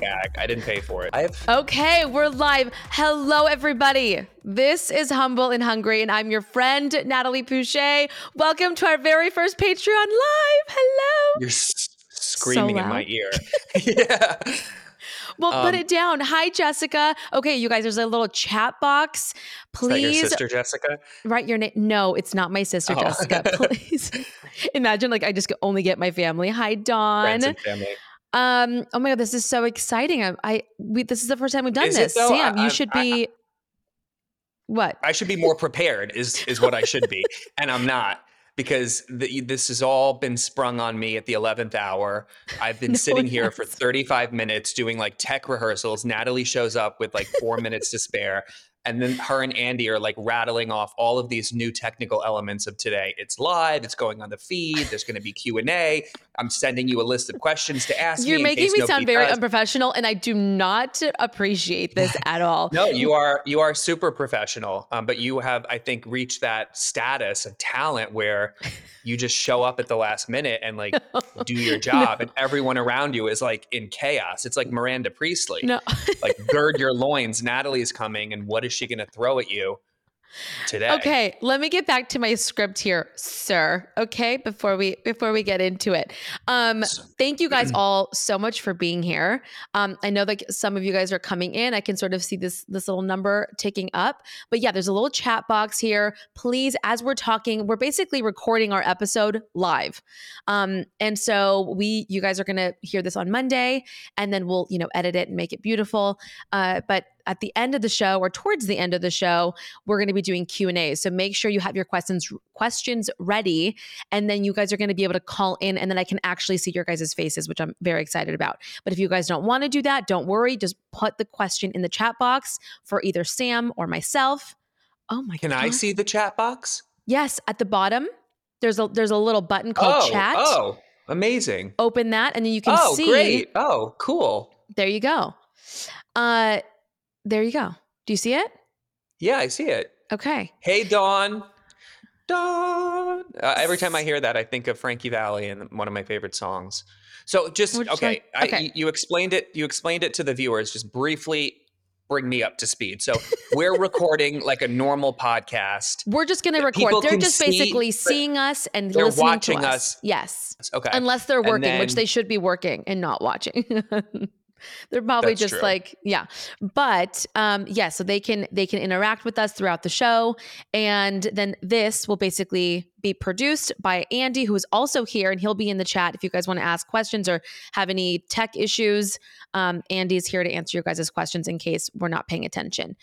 Back. I didn't pay for it. Okay, we're live. Hello, everybody. This is Humble and Hungry, and I'm your friend, Natalie Puche. Welcome to our very first Patreon Live. Hello. You're screaming in my ear. Yeah. Well, put it down. Hi, Jessica. Okay, you guys, there's a little chat box. Please. Is that your sister, Jessica? Write your name. No, it's not my sister, Jessica. Please. Imagine, like, I just only get my family. Hi, Dawn. Friends and family. Oh my God, this is so exciting. This is the first time we've done this. Sam, you should be what? I should be more prepared is what I should be. And I'm not, because this has all been sprung on me at the 11th hour. I've been sitting here for 35 minutes doing like tech rehearsals. Natalie shows up with like 4 minutes to spare. And then her and Andy are like rattling off all of these new technical elements of today. It's live. It's going on the feed. There's going to be Q&A. I'm sending you a list of questions to ask. You're making me sound very unprofessional, and I do not appreciate this at all. No, you are super professional, but you have, I think, reached that status of talent where you just show up at the last minute and like do your job, and everyone around you is like in chaos. It's like Miranda Priestley. No. Like, gird your loins. Natalie's coming, and what is she going to throw at you today? Okay, let me get back to my script here, sir. Okay, before we get into it, thank you guys all so much for being here. I know that some of you guys are coming in. I can sort of see this little number ticking up, but yeah, there's a little chat box here. Please, as we're talking, we're basically recording our episode live, and so you guys are gonna hear this on Monday, and then we'll edit it and make it beautiful, but. At the end of the show, or towards the end of the show, we're going to be doing Q&A. So make sure you have your questions ready, and then you guys are going to be able to call in, and then I can actually see your guys' faces, which I'm very excited about. But if you guys don't want to do that, don't worry. Just put the question in the chat box for either Sam or myself. Oh my God. Can I see the chat box? Yes, at the bottom. There's a little button called chat. Oh, amazing. Open that, and then you can see. Oh, great. Oh, cool. There you go. There you go. Do you see it? Yeah, I see it. Okay. Hey, Dawn. Dawn. Every time I hear that, I think of Frankie Valli and one of my favorite songs. So just, you explained it. You explained it to the viewers. Just briefly bring me up to speed. So we're recording like a normal podcast. We're just going to record. They're just basically seeing us and listening to us. They're watching us. Yes. Okay. Unless they're working, which they should be working and not watching. They're probably That's just true. Like, yeah. But yeah, so they can interact with us throughout the show. And then this will basically be produced by Andy, who is also here, and he'll be in the chat if you guys want to ask questions or have any tech issues. Andy's here to answer your guys' questions in case we're not paying attention.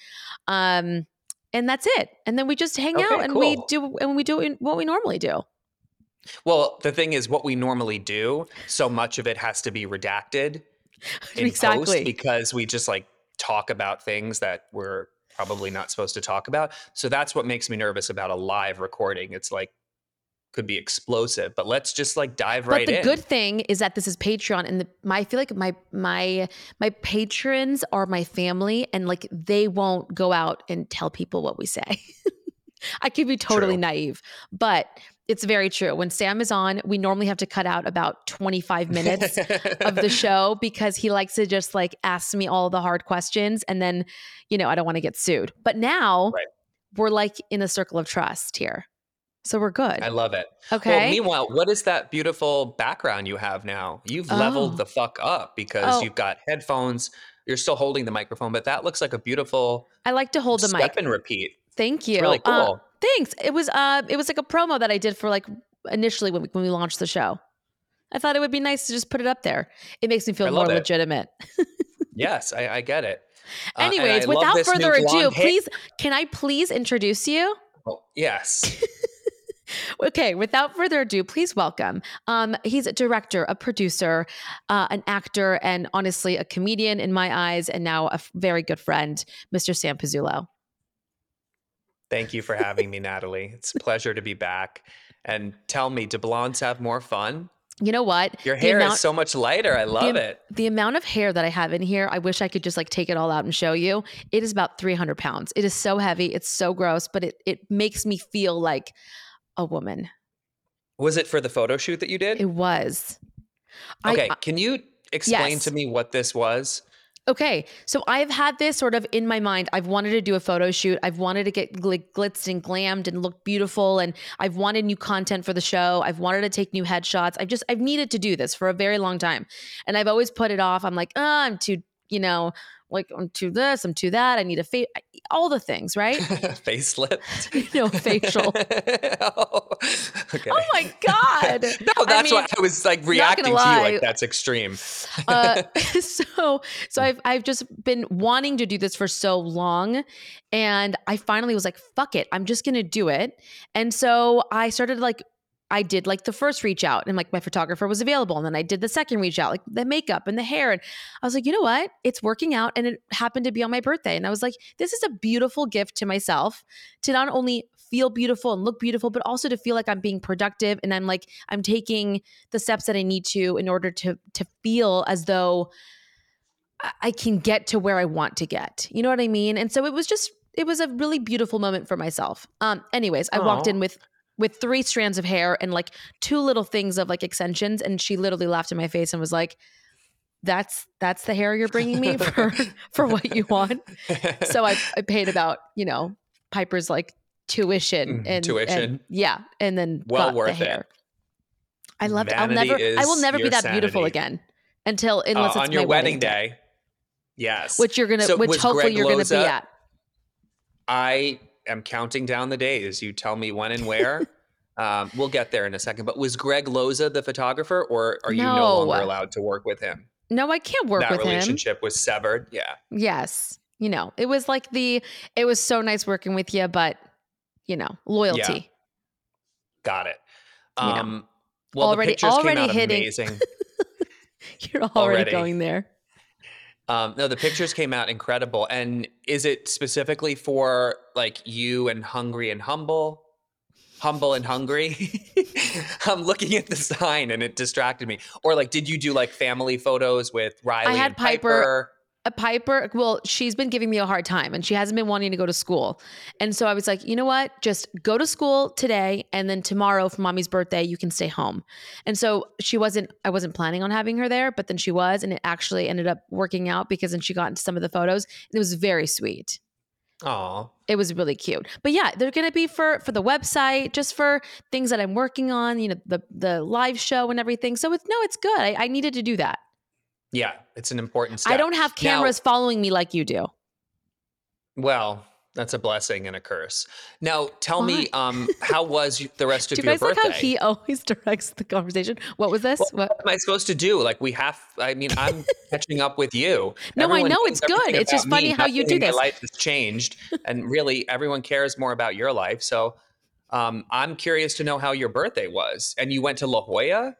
And that's it. And then we just hang out and we do what we normally do. Well, the thing is, what we normally do, so much of it has to be redacted. Exactly, because we just like talk about things that we're probably not supposed to talk about. So that's what makes me nervous about a live recording. It's like could be explosive, but let's just like dive right in. But the good thing is that this is Patreon, and I feel like my patrons are my family, and like they won't go out and tell people what we say. I could be totally naive, but it's very true. When Sam is on, we normally have to cut out about 25 minutes of the show because he likes to just like ask me all the hard questions. And then, I don't want to get sued. But now we're like in a circle of trust here. So we're good. I love it. Okay. Well, meanwhile, what is that beautiful background you have now? You've leveled the fuck up because you've got headphones. You're still holding the microphone, but that looks like a beautiful. I like to hold the mic. Step and repeat. Thank you. It's really cool. Thanks. It was like a promo that I did for like initially when we launched the show. I thought it would be nice to just put it up there. It makes me feel more legitimate. Yes, I get it. Anyways, without further ado, can I please introduce you? Oh, yes. Okay, without further ado, please welcome. He's a director, a producer, an actor, and honestly, a comedian in my eyes, and now a very good friend, Mr. Sam Pezzullo. Thank you for having me, Natalie. It's a pleasure to be back. And tell me, do blondes have more fun? You know what? Your hair is so much lighter. I love it. The amount of hair that I have in here, I wish I could just like take it all out and show you. It is about 300 pounds. It is so heavy. It's so gross, but it makes me feel like a woman. Was it for the photo shoot that you did? It was. Okay. Can you explain to me what this was? Okay. So I've had this sort of in my mind. I've wanted to do a photo shoot. I've wanted to get glitzed and glammed and look beautiful. And I've wanted new content for the show. I've wanted to take new headshots. I've needed to do this for a very long time. And I've always put it off. I'm like, I'm too, I'm too this, I'm too that. I need a face, all the things, right? Facelift. Facial. Oh, okay. Oh my God. No, that's why I was like reacting to you like that's extreme. So I've just been wanting to do this for so long. And I finally was like, fuck it. I'm just going to do it. And so I started I did the first reach out and my photographer was available. And then I did the second reach out, the makeup and the hair. And I was like, you know what? It's working out. And it happened to be on my birthday. And I was like, this is a beautiful gift to myself to not only feel beautiful and look beautiful, but also to feel like I'm being productive. And I'm taking the steps that I need to in order to feel as though I can get to where I want to get. You know what I mean? And so it was a really beautiful moment for myself. Anyways, I walked in with 3 strands of hair and 2 little things of extensions. And she literally laughed in my face and was like, that's the hair you're bringing me for what you want. So I paid about, Piper's tuition and then well worth the hair. I loved it. I will never be that beautiful again unless it's on your wedding day. Yes. Which hopefully you're going to be at. I'm counting down the days. You tell me when and where. We'll get there in a second. But was Greg Loza the photographer, or are you no longer allowed to work with him? No, I can't work with him. That relationship was severed. Yeah. Yes. It was it was so nice working with you, but loyalty. Yeah. Got it. The pictures came out amazing. You're already going there. No, the pictures came out incredible. And is it specifically for you and Hungry and Humble and Hungry? I'm looking at the sign and it distracted me. Or did you do family photos with Riley? I had Piper. Piper, well, she's been giving me a hard time and she hasn't been wanting to go to school. And so I was like, you know what? Just go to school today. And then tomorrow for mommy's birthday, you can stay home. And so I wasn't planning on having her there, but then she was, and it actually ended up working out because then she got into some of the photos. It was very sweet. Aw. It was really cute. But yeah, they're going to be for the website, just for things that I'm working on, the live show and everything. So it's good. I needed to do that. Yeah, it's an important step. I don't have cameras following me like you do. Well, that's a blessing and a curse. Now, tell me, how was the rest of your birthday? Do you guys like how he always directs the conversation? What was this? What am I supposed to do? I'm catching up with you. No, everyone I know it's good. It's just funny how you do this. My life has changed, and really, everyone cares more about your life. So, I'm curious to know how your birthday was, and you went to La Jolla.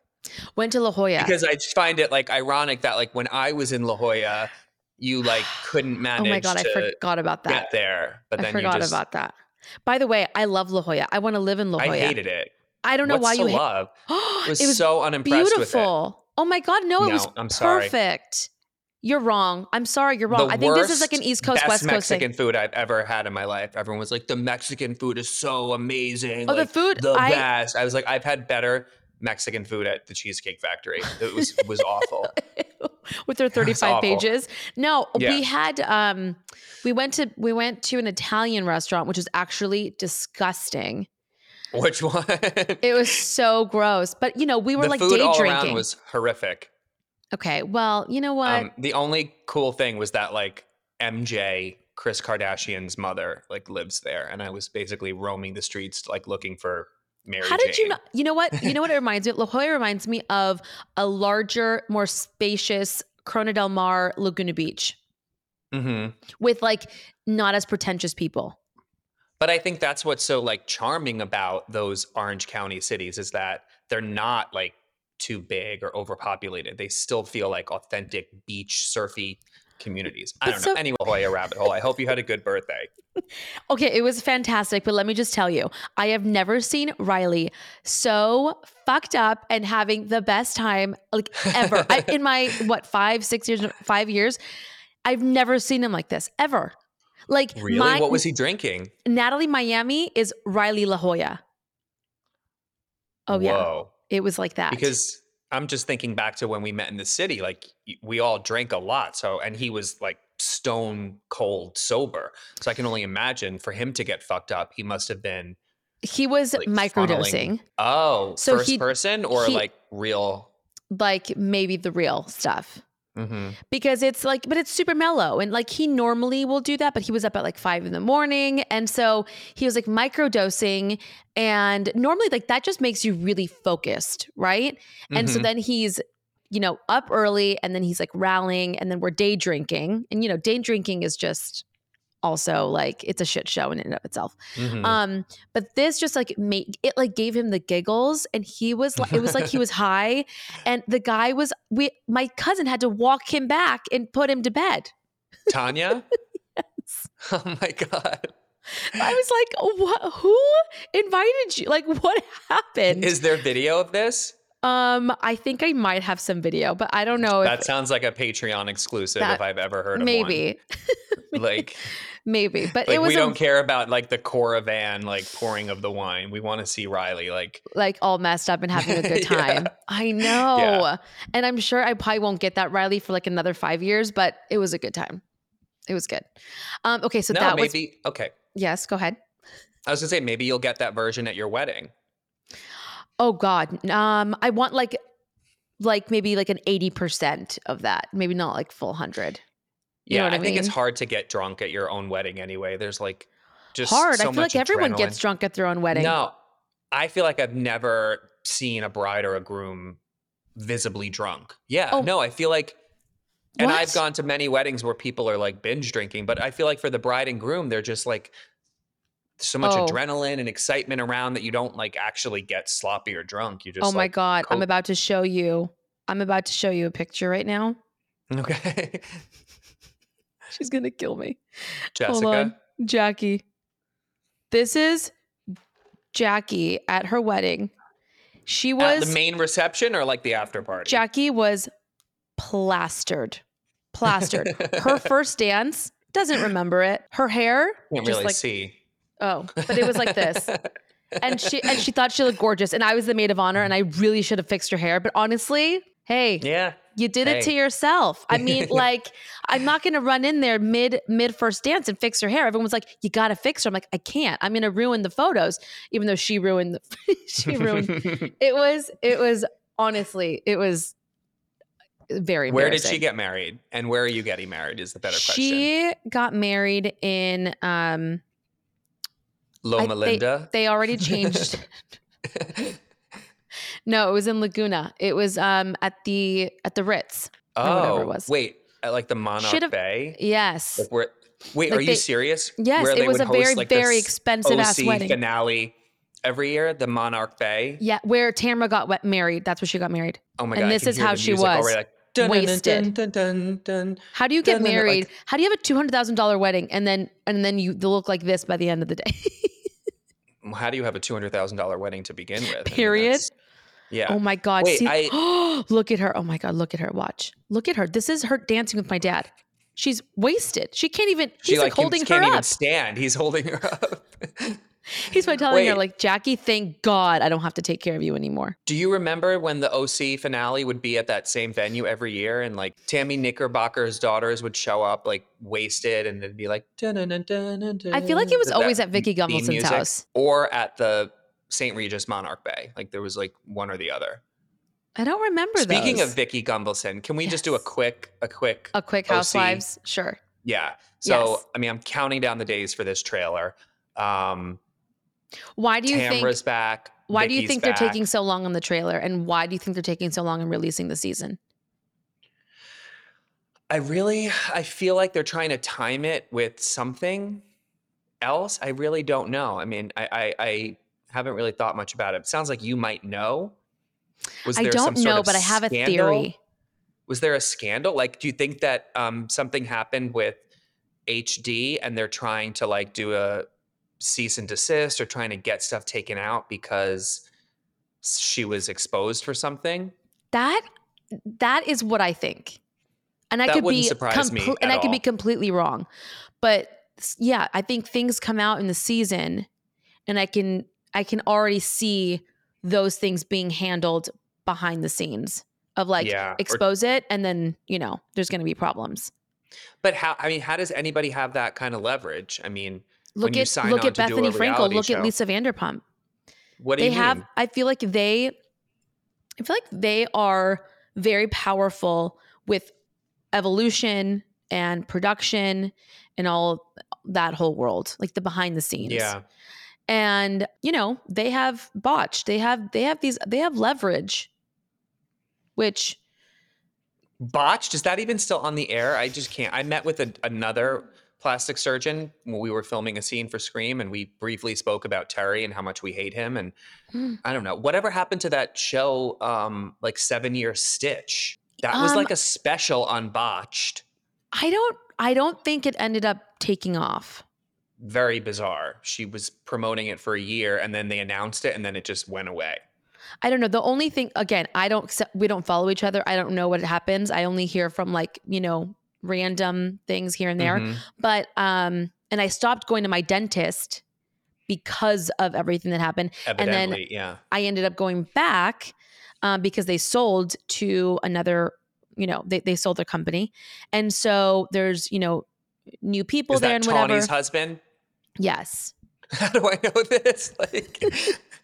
Went to La Jolla. Because I find it ironic that when I was in La Jolla, you couldn't manage. Oh my God, I forgot about that. Get there, but then about that. By the way, I love La Jolla. I want to live in La Jolla. I hated it. I don't know why you love. It was so unimpressed beautiful. With it. Oh my God, no, it was I'm sorry. Perfect. You're wrong. I'm sorry, you're wrong. I think this is an East Coast, West Coast Mexican food I've ever had in my life. Everyone was like, the Mexican food is so amazing. Oh, the food, the best. I was like, I've had better Mexican food at the Cheesecake Factory. It was awful. With their 35 pages. No, yeah. We had we went to an Italian restaurant, which is actually disgusting. Which one? It was so gross. But we were day drinking. The food all around was horrific. Okay, well, you know what? The only cool thing was that MJ, Kris Kardashian's mother, lives there, and I was basically roaming the streets looking for Mary How Jane. Did you not? You know what it reminds me? La Jolla reminds me of a larger, more spacious Corona Del Mar, Laguna Beach, with like not as pretentious people. But I think that's what's so like charming about those Orange County cities is that they're not like too big or overpopulated. They still feel like authentic beach surfy communities. I don't know. Anyway, Hoya rabbit hole. I hope you had a good birthday. Okay, it was fantastic. But let me just tell you, I have never seen Riley so fucked up and having the best time like ever. In my 5 years, I've never seen him like this ever. Like really? What was he drinking? Natalie Miami is Riley La Jolla. Oh, whoa. Yeah. It was like that. Because I'm just thinking back to when we met in the city, like we all drank a lot. So, and he was like stone cold sober. So I can only imagine for him to get fucked up, he must have been. He was like microdosing. Oh, so first person or like real? Like maybe the real stuff. Mm-hmm. Because it's like, but it's super mellow and like he normally will do that, but he was up at like 5 a.m. and so he was like microdosing, and normally like that just makes you really focused, right? Mm-hmm. And so then he's, you know, up early and then he's like rallying and then we're day drinking, and you know, day drinking is just also like it's a shit show in and of itself. Mm-hmm. But this just like made it like gave him the giggles, and he was like, it was like he was high, and the guy was my cousin had to walk him back and put him to bed. Tanya? Yes. Oh my God. I was like, what? Who invited you? Like, what happened? Is there video of this? I think I might have some video, but I don't know. That sounds like a Patreon exclusive if I've ever heard of maybe. One. Like maybe, but like it was we don't care about like the Coravan like pouring of the wine. We want to see Riley like all messed up and having a good time. Yeah. I know. Yeah. And I'm sure I probably won't get that Riley for like another 5 years, but it was a good time. It was good. Okay, so okay. Yes, go ahead. I was gonna say maybe you'll get that version at your wedding. Oh God. I want like maybe like an 80% of that. Maybe not like full 100. Yeah. I think it's hard to get drunk at your own wedding anyway. There's like just hard. So I feel like everyone gets drunk at their own wedding. No, I feel like I've never seen a bride or a groom visibly drunk. Yeah. Oh. No, I feel like, and what? I've gone to many weddings where people are like binge drinking, but I feel like for the bride and groom, they're just like, so much adrenaline and excitement around that you don't like actually get sloppy or drunk. You just oh my like, God, cope. I'm about to show you a picture right now. Okay. She's going to kill me. Jessica. Hold on. Jackie. This is Jackie at her wedding. She was at the main reception or like the after party? Jackie was plastered. Her first dance, doesn't remember it. Her hair. Can't just really like, see. Oh, but it was like this. And she thought she looked gorgeous. And I was the maid of honor and I really should have fixed her hair. But honestly, hey, yeah, you did it to yourself. I mean, like, I'm not going to run in there mid first dance and fix her hair. Everyone's like, you got to fix her. I'm like, I can't. I'm going to ruin the photos, even though she ruined it was very embarrassing. Where did she get married? And where are you getting married is the better question. She got married in... Loma Linda. They already changed. No, it was in Laguna. It was at the Ritz. Oh, whatever it was. Wait, at like the Monarch Bay? Yes. Like wait, like are you serious? Yes, where it was a very, like very expensive ass wedding. Finale every year, the Monarch Bay. Yeah, where Tamra got married. That's where she got married. Oh my God. And this is how she was. Already, like, wasted. Dun, dun, dun, dun, dun, how do you get married? Like, how do you have a $200,000 wedding and then you look like this by the end of the day? How do you have a $200,000 wedding to begin with? Period. I mean, yeah. Oh my God. Wait, look at her. Oh my God. Look at her. Watch. Look at her. This is her dancing with my dad. She's wasted. She can't even, he's like holding her up. She can't even stand. He's holding her up. He's by telling her like, Jackie, thank God I don't have to take care of you anymore. Do you remember when the OC finale would be at that same venue every year and like Tammy Knickerbocker's daughters would show up like wasted and it'd be like, dun, dun, dun, dun, dun. I feel like it was always at Vicky Gumelson's house. Or at the St. Regis Monarch Bay. Like there was like one or the other. I don't remember those. Speaking of Vicky Gumbelson, can we just do a quick Housewives? OC? Sure. Yeah. So, yes. I mean, I'm counting down the days for this trailer. Why do you Tamra's think back? Why Vicky's do you think they're taking so long on the trailer, and why do you think they're taking so long in releasing the season? I feel like they're trying to time it with something else. I really don't know. I mean, I haven't really thought much about it. It sounds like you might know. Was there some sort of scandal? I don't know, but I have a theory. Was there a scandal? Like, do you think that something happened with HD and they're trying to like do a cease and desist or trying to get stuff taken out because she was exposed for something? That is what I think. And I could be and I could be completely wrong. But yeah, I think things come out in the season and I can already see those things being handled behind the scenes of like expose it and then, you know, there's going to be problems. But how does anybody have that kind of leverage? I mean, look at Bethany Frankel, look at Lisa Vanderpump. What do you mean? I feel like they are very powerful with Evolution and production and all that whole world, like the behind the scenes. Yeah. And you know, they have Botched, they have leverage, which Botched, is that even still on the air? I just can't. I met with another plastic surgeon when we were filming a scene for Scream, and we briefly spoke about Terry and how much we hate him. And I don't know, whatever happened to that show, like 7-Year Stitch, that was like a special on Botched. I don't think it ended up taking off. Very bizarre. She was promoting it for a year and then they announced it and then it just went away. I don't know. The only thing, again, we don't follow each other. I don't know what happens. I only hear from like, you know, random things here and there. Mm-hmm. But, and I stopped going to my dentist because of everything that happened. Evidently, and then I ended up going back because they sold to another, you know, they sold their company. And so there's, you know, new people there and whatever. Is that Tawny's husband? Yes. How do I know this? Like,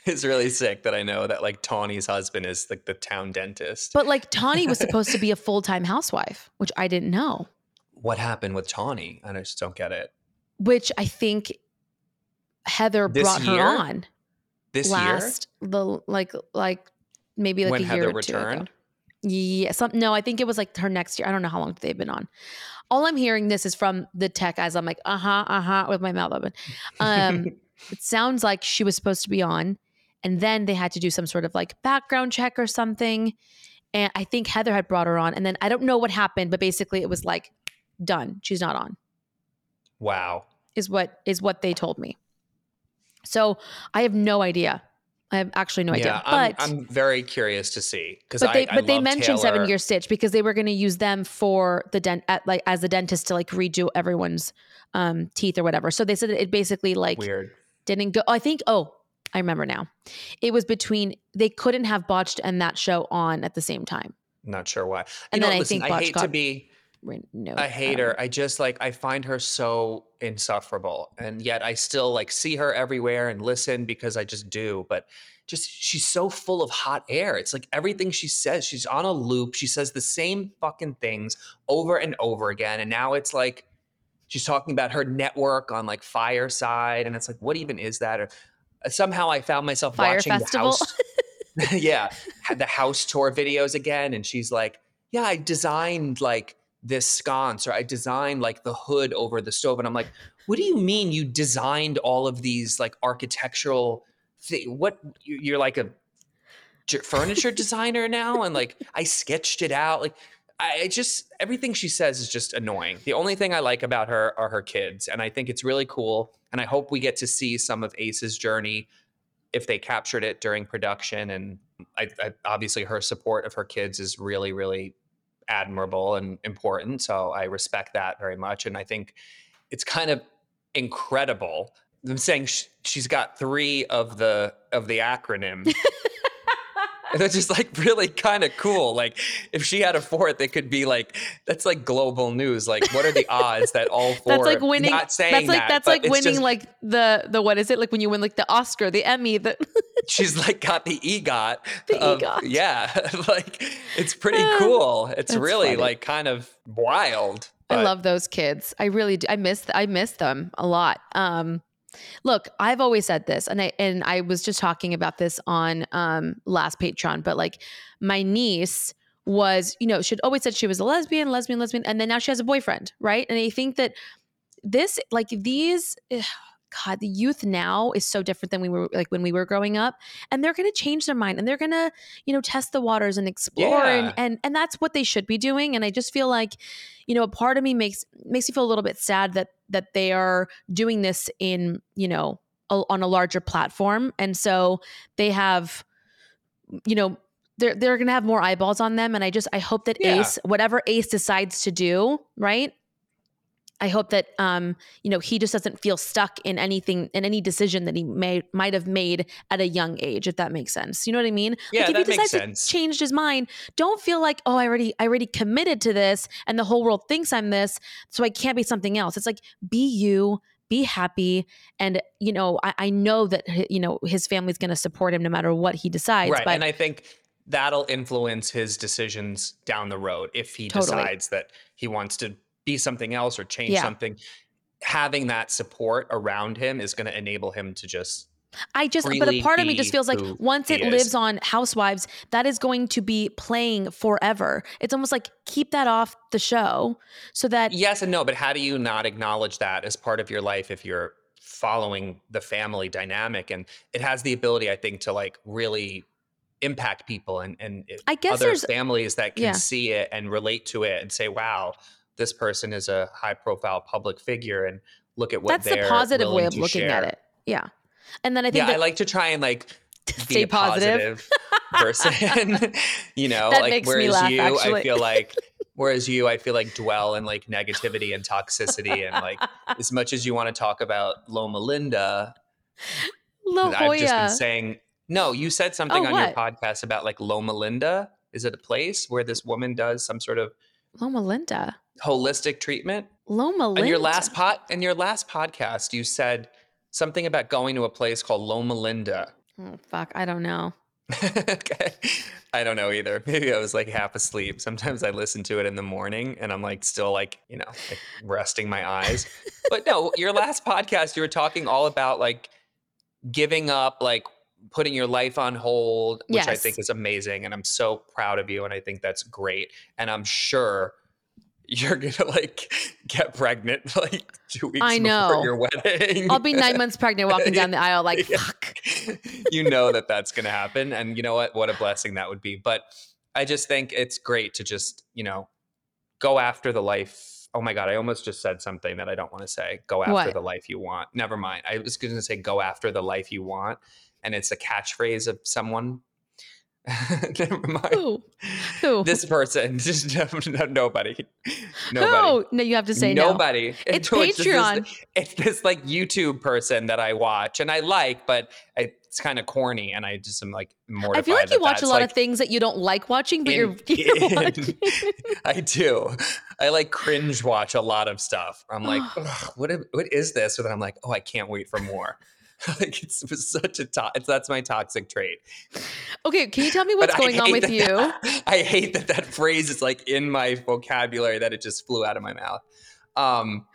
it's really sick that I know that like Tawny's husband is like the town dentist. But like Tawny was supposed to be a full-time housewife, which I didn't know. What happened with Tawny? I just don't get it. Which I think Heather brought her on. This year? Maybe a year or two ago. When Heather returned? Yeah. No, I think it was like her next year. I don't know how long they've been on. All I'm hearing this is from the tech guys. I'm like, with my mouth open. It sounds like she was supposed to be on, and then they had to do some sort of like background check or something. And I think Heather had brought her on, and then I don't know what happened, but basically it was like, done. She's not on. Wow. Is what they told me. So I have no idea. I have actually no idea. But I'm very curious to see because they mentioned 7-Year Stitch because they were going to use them for the as the dentist to like redo everyone's teeth or whatever. So they said it basically like weird didn't go. I remember now. It was between they couldn't have Botched and that show on at the same time. Not sure why. I hate to be a hater. I just like I find her so insufferable, and yet I still like see her everywhere and listen because I just do. But just she's so full of hot air. It's like everything she says, she's on a loop. She says the same fucking things over and over again, and now it's like she's talking about her network on like Fireside, and it's like what even is that? Or somehow I found myself watching Festival. The house, the house tour videos again, and she's like, yeah, I designed like this sconce, or I designed like the hood over the stove. And I'm like, what do you mean you designed all of these like architectural things? What, you're like a furniture designer now? And like, I sketched it out. Like everything she says is just annoying. The only thing I like about her are her kids. And I think it's really cool. And I hope we get to see some of Ace's journey if they captured it during production. And I obviously her support of her kids is really, really admirable and important. So I respect that very much. And I think it's kind of incredible. I'm saying she's got three of the acronym. And that's just like really kind of cool. Like if she had a fourth, it could be like, that's like global news. Like what are the odds that all four that's like winning, not saying that's like winning just, like the what is it? Like when you win like the Oscar, the Emmy, the she's like got the EGOT. Yeah. Like it's pretty cool. It's really funny. Like kind of wild. But I love those kids. I really do. I miss them a lot. Look, I've always said this, and I was just talking about this on last Patreon, but like my niece was, you know, she'd always said she was a lesbian, and then now she has a boyfriend, right? And I think that this, like these, God, the youth now is so different than we were, like when we were growing up, and they're going to change their mind and they're going to, you know, test the waters and explore, and that's what they should be doing. And I just feel like, you know, a part of me makes me feel a little bit sad that they are doing this in, you know, on a larger platform. And so they have, you know, they're going to have more eyeballs on them. And I hope that Ace, whatever Ace decides to do, right? I hope that, you know, he just doesn't feel stuck in anything, in any decision that he might have made at a young age, if that makes sense. You know what I mean? Yeah, like if that he decides makes sense. To change his mind, don't feel like, oh, I already committed to this and the whole world thinks I'm this, so I can't be something else. It's like, be you, be happy. And, you know, I know that, you know, his family's going to support him no matter what he decides. Right. But and I think that'll influence his decisions down the road if he decides that he wants to be something else or change something. Having that support around him is going to enable him to just but a part of me just feels like once it lives on Housewives, that is going to be playing forever. It's almost like keep that off the show so that yes and no, but how do you not acknowledge that as part of your life if you're following the family dynamic? And it has the ability, I think, to like really impact people and I guess other families that can see it and relate to it and say, wow, this person is a high-profile public figure, and look at what that's they're the positive way of looking share. At it. Yeah, and then I think I like to try and like stay be a positive person. You know, that like makes whereas me laugh, you, actually. I feel like whereas you, I feel like dwell in like negativity and toxicity, and like as much as you want to talk about Loma Linda, I've just been saying no. You said something on your podcast about like Loma Linda. Is it a place where this woman does some sort of Loma Linda? Holistic treatment. Loma Linda. In your last podcast, you said something about going to a place called Loma Linda. Oh fuck, I don't know. Okay, I don't know either. Maybe I was like half asleep. Sometimes I listen to it in the morning, and I'm like still like you know like resting my eyes. But no, your last podcast, you were talking all about like giving up, like putting your life on hold, which I think is amazing, and I'm so proud of you, and I think that's great, and I'm sure you're going to like get pregnant like 2 weeks before your wedding. I'll be 9 months pregnant walking down the aisle like, fuck. You know that that's going to happen. And you know what a blessing that would be. But I just think it's great to just, you know, go after the life. Oh my God, I almost just said something that I don't want to say. Go after the life you want. Never mind. I was going to say go after the life you want. And it's a catchphrase of someone. Never mind. Who? This person. Just nobody. Who? No, you have to say nobody. No. It's Patreon. It's this like YouTube person that I watch and I like, but it's kind of corny, and I just am like mortified. I feel like you watch a lot of things that you don't like watching, but you're watching. I do. I like cringe watch a lot of stuff. I'm like, what is this? So then I'm like, oh, I can't wait for more. Like it was such a that's my toxic trait. Okay, can you tell me what's going on with you? I hate that phrase is like in my vocabulary that it just flew out of my mouth.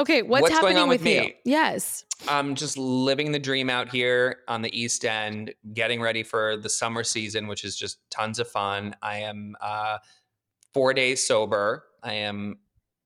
Okay, what's happening going on with you? Yes. I'm just living the dream out here on the East End, getting ready for the summer season, which is just tons of fun. I am 4 days sober. I am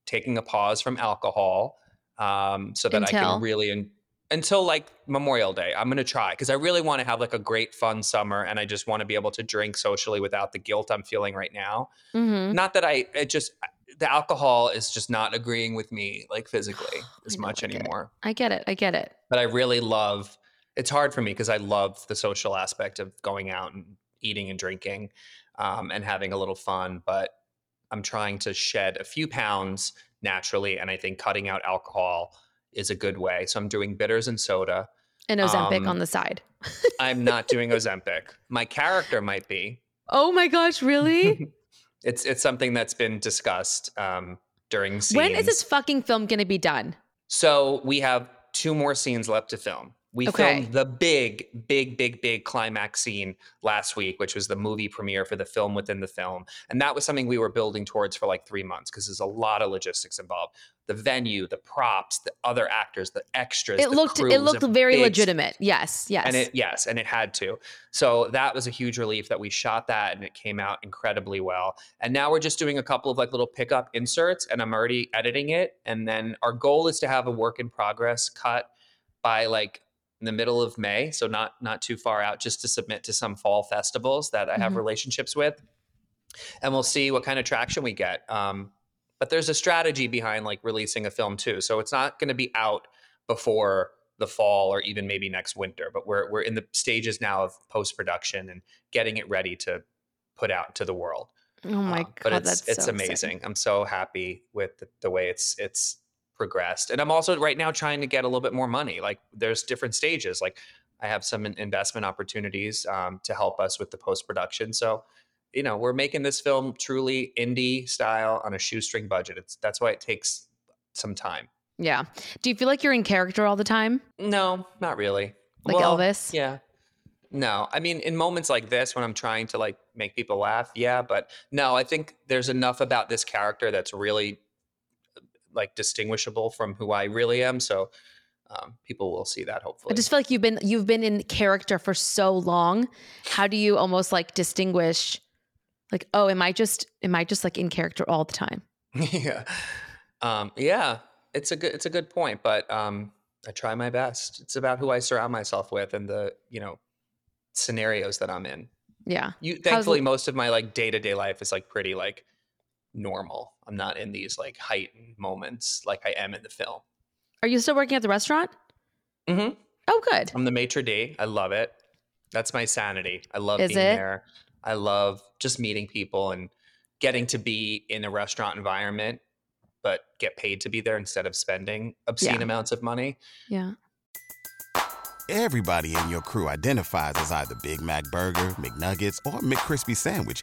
taking a pause from alcohol so that I can really until like Memorial Day. I'm going to try because I really want to have like a great fun summer, and I just want to be able to drink socially without the guilt I'm feeling right now. Mm-hmm. Not that the alcohol is just not agreeing with me like physically as much anymore. I get it. But I really love, it's hard for me because I love the social aspect of going out and eating and drinking and having a little fun, but I'm trying to shed a few pounds naturally. And I think cutting out alcohol is a good way. So I'm doing bitters and soda. And Ozempic on the side. I'm not doing Ozempic. My character might be. Oh my gosh, really? It's something that's been discussed during scenes. When is this fucking film going to be done? So we have 2 more scenes left to film. We filmed the big climax scene last week, which was the movie premiere for the film within the film. And that was something we were building towards for like 3 months because there's a lot of logistics involved. The venue, the props, the other actors, the extras. It looked very legitimate. Yes. And it had to. So that was a huge relief that we shot that and it came out incredibly well. And now we're just doing a couple of like little pickup inserts and I'm already editing it. And then our goal is to have a work in progress cut by like in the middle of May, so not too far out, just to submit to some fall festivals that I have relationships with, and we'll see what kind of traction we get. But there's a strategy behind like releasing a film too, so it's not going to be out before the fall or even maybe next winter. But we're in the stages now of post-production and getting it ready to put out to the world. Oh my god, but it's so amazing! Exciting. I'm so happy with the way it's progressed. And I'm also right now trying to get a little bit more money. Like there's different stages. Like I have some investment opportunities to help us with the post-production. So, you know, we're making this film truly indie style on a shoestring budget. That's why it takes some time. Yeah. Do you feel like you're in character all the time? No, not really. Like Elvis? Yeah. No, I mean, in moments like this when I'm trying to like make people laugh. Yeah. But no, I think there's enough about this character that's really like distinguishable from who I really am. So people will see that hopefully. I just feel like you've been in character for so long. How do you almost like distinguish like, oh, am I just like in character all the time? Yeah. Yeah, it's a good point, but I try my best. It's about who I surround myself with and the, you know, scenarios that I'm in. Yeah. Thankfully most of my like day-to-day life is like pretty like normal. I'm not in these like heightened moments like I am in the film. Are you still working at the restaurant? Mm-hmm. Oh, good. I'm the maitre d'. I love it. That's my sanity. I love there. I love just meeting people and getting to be in a restaurant environment, but get paid to be there instead of spending obscene amounts of money. Yeah. Everybody in your crew identifies as either Big Mac Burger, McNuggets, or McCrispy Sandwich.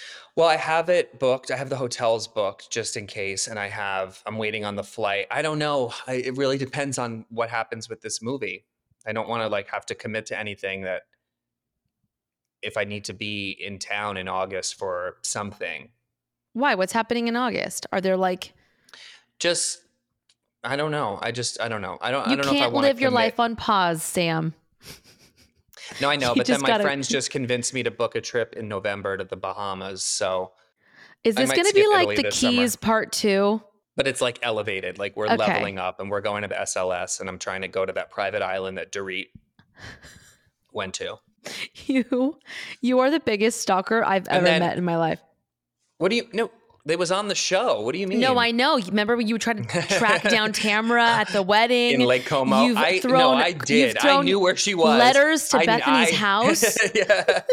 Well, I have it booked. I have the hotels booked just in case. And I'm waiting on the flight. I don't know. It really depends on what happens with this movie. I don't want to like have to commit to anything that if I need to be in town in August for something. Why? What's happening in August? Are there like. Just, I don't know. I don't know. I don't know if I want to. You can't live your life on pause, Sam. No, I know, but then my friends just convinced me to book a trip in November to the Bahamas. So is this going to be like the Keys part 2? But it's like elevated, like we're leveling up and we're going to the SLS and I'm trying to go to that private island that Dorit went to. You are the biggest stalker I've ever met in my life. What do you know? They was on the show. What do you mean? No, I know. Remember when you tried to track down Tamra at the wedding? In Lake Como. I did. I knew where she was. Letters to Bethany's house. Yeah.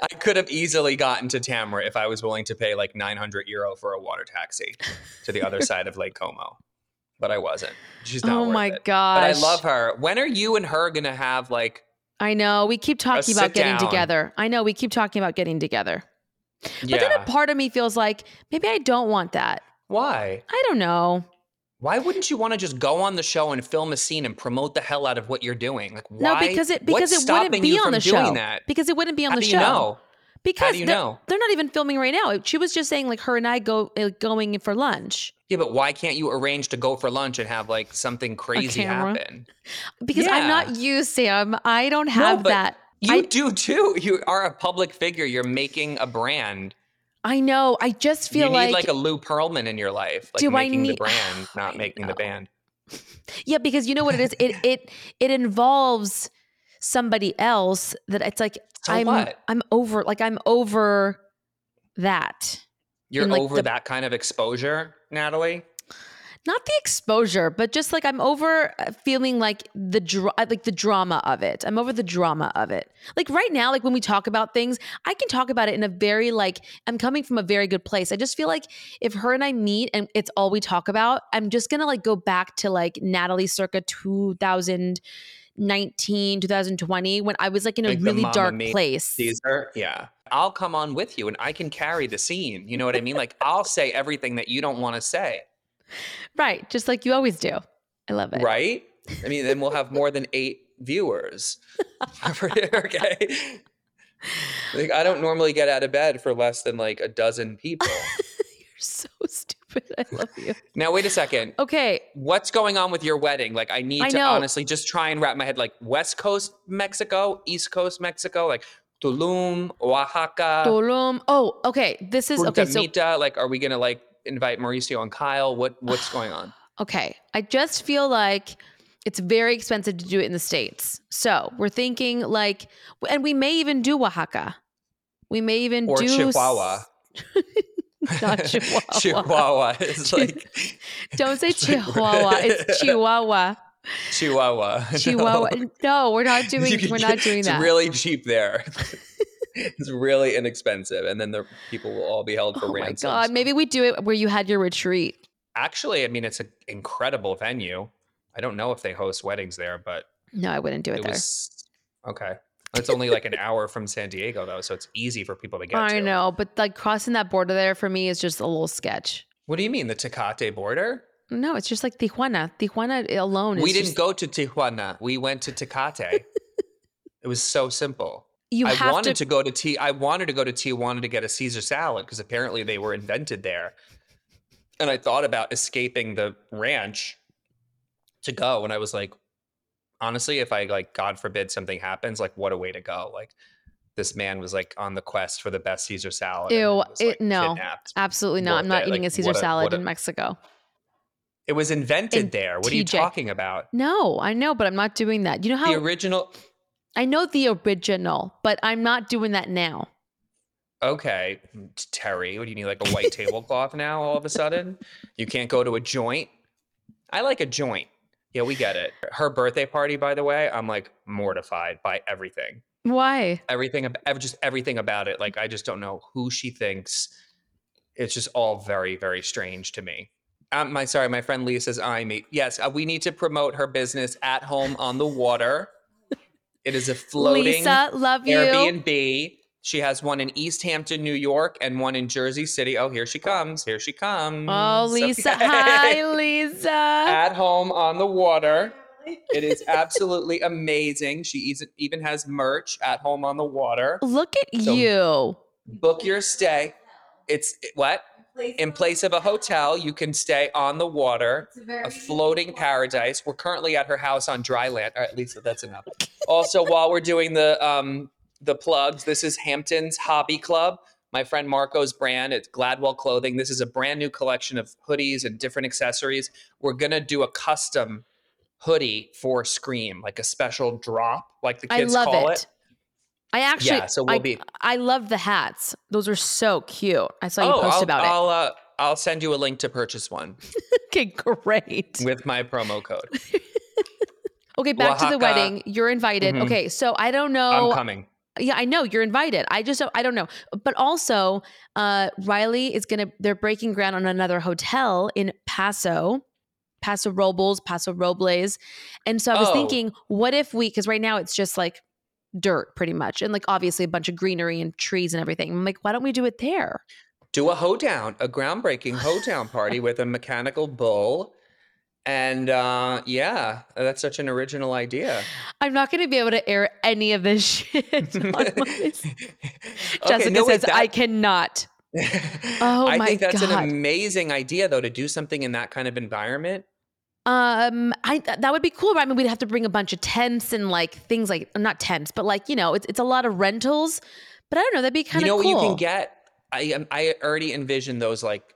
I could have easily gotten to Tamra if I was willing to pay like €900 for a water taxi to the other side of Lake Como. But I wasn't. She's not worth it. Oh my gosh. But I love her. When are you and her going to have like I know. We keep talking about getting together. But then a part of me feels like maybe I don't want that. Why? I don't know. Why wouldn't you want to just go on the show and film a scene and promote the hell out of what you're doing? Like why? No, because it wouldn't be on the show. Because it wouldn't be on the show. How do you know? Because they're not even filming right now. She was just saying like her and I going for lunch. Yeah, but why can't you arrange to go for lunch and have like something crazy happen? Because I'm not you, Sam. I don't have that. You do too. You are a public figure. You're making a brand. I know. I just feel like you need like a Lou Pearlman in your life. Like making the brand, not making the band. Yeah, because you know what it is? It involves somebody else that it's like so I'm over that. You're over that kind of exposure, Natalie? not the exposure, but just like I'm over feeling like the drama of it. I'm over the drama of it. Like right now, like when we talk about things, I can talk about it in a very like, I'm coming from a very good place. I just feel like if her and I meet and it's all we talk about, I'm just going to like go back to like Natalie circa 2019, 2020, when I was like in a like really dark place. Caesar. Yeah. I'll come on with you and I can carry the scene. You know what I mean? Like I'll say everything that you don't want to say. Right. Just like you always do. I love it. Right? I mean, then we'll have more than 8 viewers. Okay. Like, I don't normally get out of bed for less than like a dozen people. You're so stupid. I love you. Now, wait a second. Okay. What's going on with your wedding? Like, I need to honestly just try and wrap my head like West Coast, Mexico, East Coast, Mexico, like Tulum, Oaxaca. Tulum. Oh, okay. This is Punta Mita. So, like, are we going to like invite Mauricio and Kyle? What's going on? Okay. I just feel like it's very expensive to do it in the States. So we're thinking like, and we may even do Oaxaca. We may even do Chihuahua. Not Chihuahua. Chihuahua. It's like. Don't say Chihuahua. It's Chihuahua. Chihuahua. Chihuahua. No, we're not doing that. It's really cheap there. It's really inexpensive. And then the people will all be held for ransom. Oh my God. Maybe we do it where you had your retreat. Actually, I mean, it's an incredible venue. I don't know if they host weddings there, but. No, I wouldn't do it there. Okay. It's only like an hour from San Diego, though. So it's easy for people to get to. I know. But like crossing that border there for me is just a little sketch. What do you mean? The Tecate border? No, it's just like Tijuana. Tijuana alone. We didn't go to Tijuana. We went to Tecate. It was so simple. I wanted to go to Tijuana to get a Caesar salad because apparently they were invented there. And I thought about escaping the ranch to go. And I was like, honestly, if I like, God forbid something happens, like what a way to go. Like this man was like on the quest for the best Caesar salad. Ew, no, absolutely not. I'm not eating a Caesar salad in Mexico. It was invented there. What are you talking about? No, I know, but I'm not doing that. You know how I know the original, but I'm not doing that now. Okay. Terry, what do you need? Like a white tablecloth now all of a sudden? You can't go to a joint? I like a joint. Yeah, we get it. Her birthday party, by the way, I'm like mortified by everything. Why? Everything about it. Like, I just don't know who she thinks. It's just all very, very strange to me. My friend Leah says, yes, we need to promote her business at home on the water. It is a floating Airbnb. She has one in East Hampton, New York, and one in Jersey City. Oh, here she comes. Here she comes. Oh, Lisa. Okay. Hi, Lisa. At home on the water. It is absolutely amazing. She even has merch at home on the water. Look at you. Book your stay. It's what? In place of a hotel, you can stay on the water, a floating paradise. We're currently at her house on dry land. All right, Lisa, that's enough. Also, while we're doing the plugs, this is Hampton's Hobby Club, my friend Marco's brand. It's Gladwell Clothing. This is a brand new collection of hoodies and different accessories. We're going to do a custom hoodie for Scream, like a special drop, like the kids call it. I actually, yeah, so I love the hats. Those are so cute. I saw you post about it. I'll send you a link to purchase one. Okay, great. With my promo code. Okay, back to the wedding. You're invited. Mm-hmm. Okay, so I don't know. I'm coming. Yeah, I know. You're invited. I don't know. But also, Riley they're breaking ground on another hotel in Paso Robles. And so I was thinking, what if because right now it's just like, dirt pretty much, and like obviously a bunch of greenery and trees and everything. I'm like, why don't we do it there? Do a groundbreaking hoedown party with a mechanical bull. And that's such an original idea. I'm not going to be able to air any of this shit on Jessica says I cannot. I think that's an amazing idea though, to do something in that kind of environment. That would be cool. But I mean, we'd have to bring a bunch of tents and like things like, not tents, but like, you know, it's a lot of rentals, but I don't know. That'd be kind of cool. You know what you can get? I already envisioned those like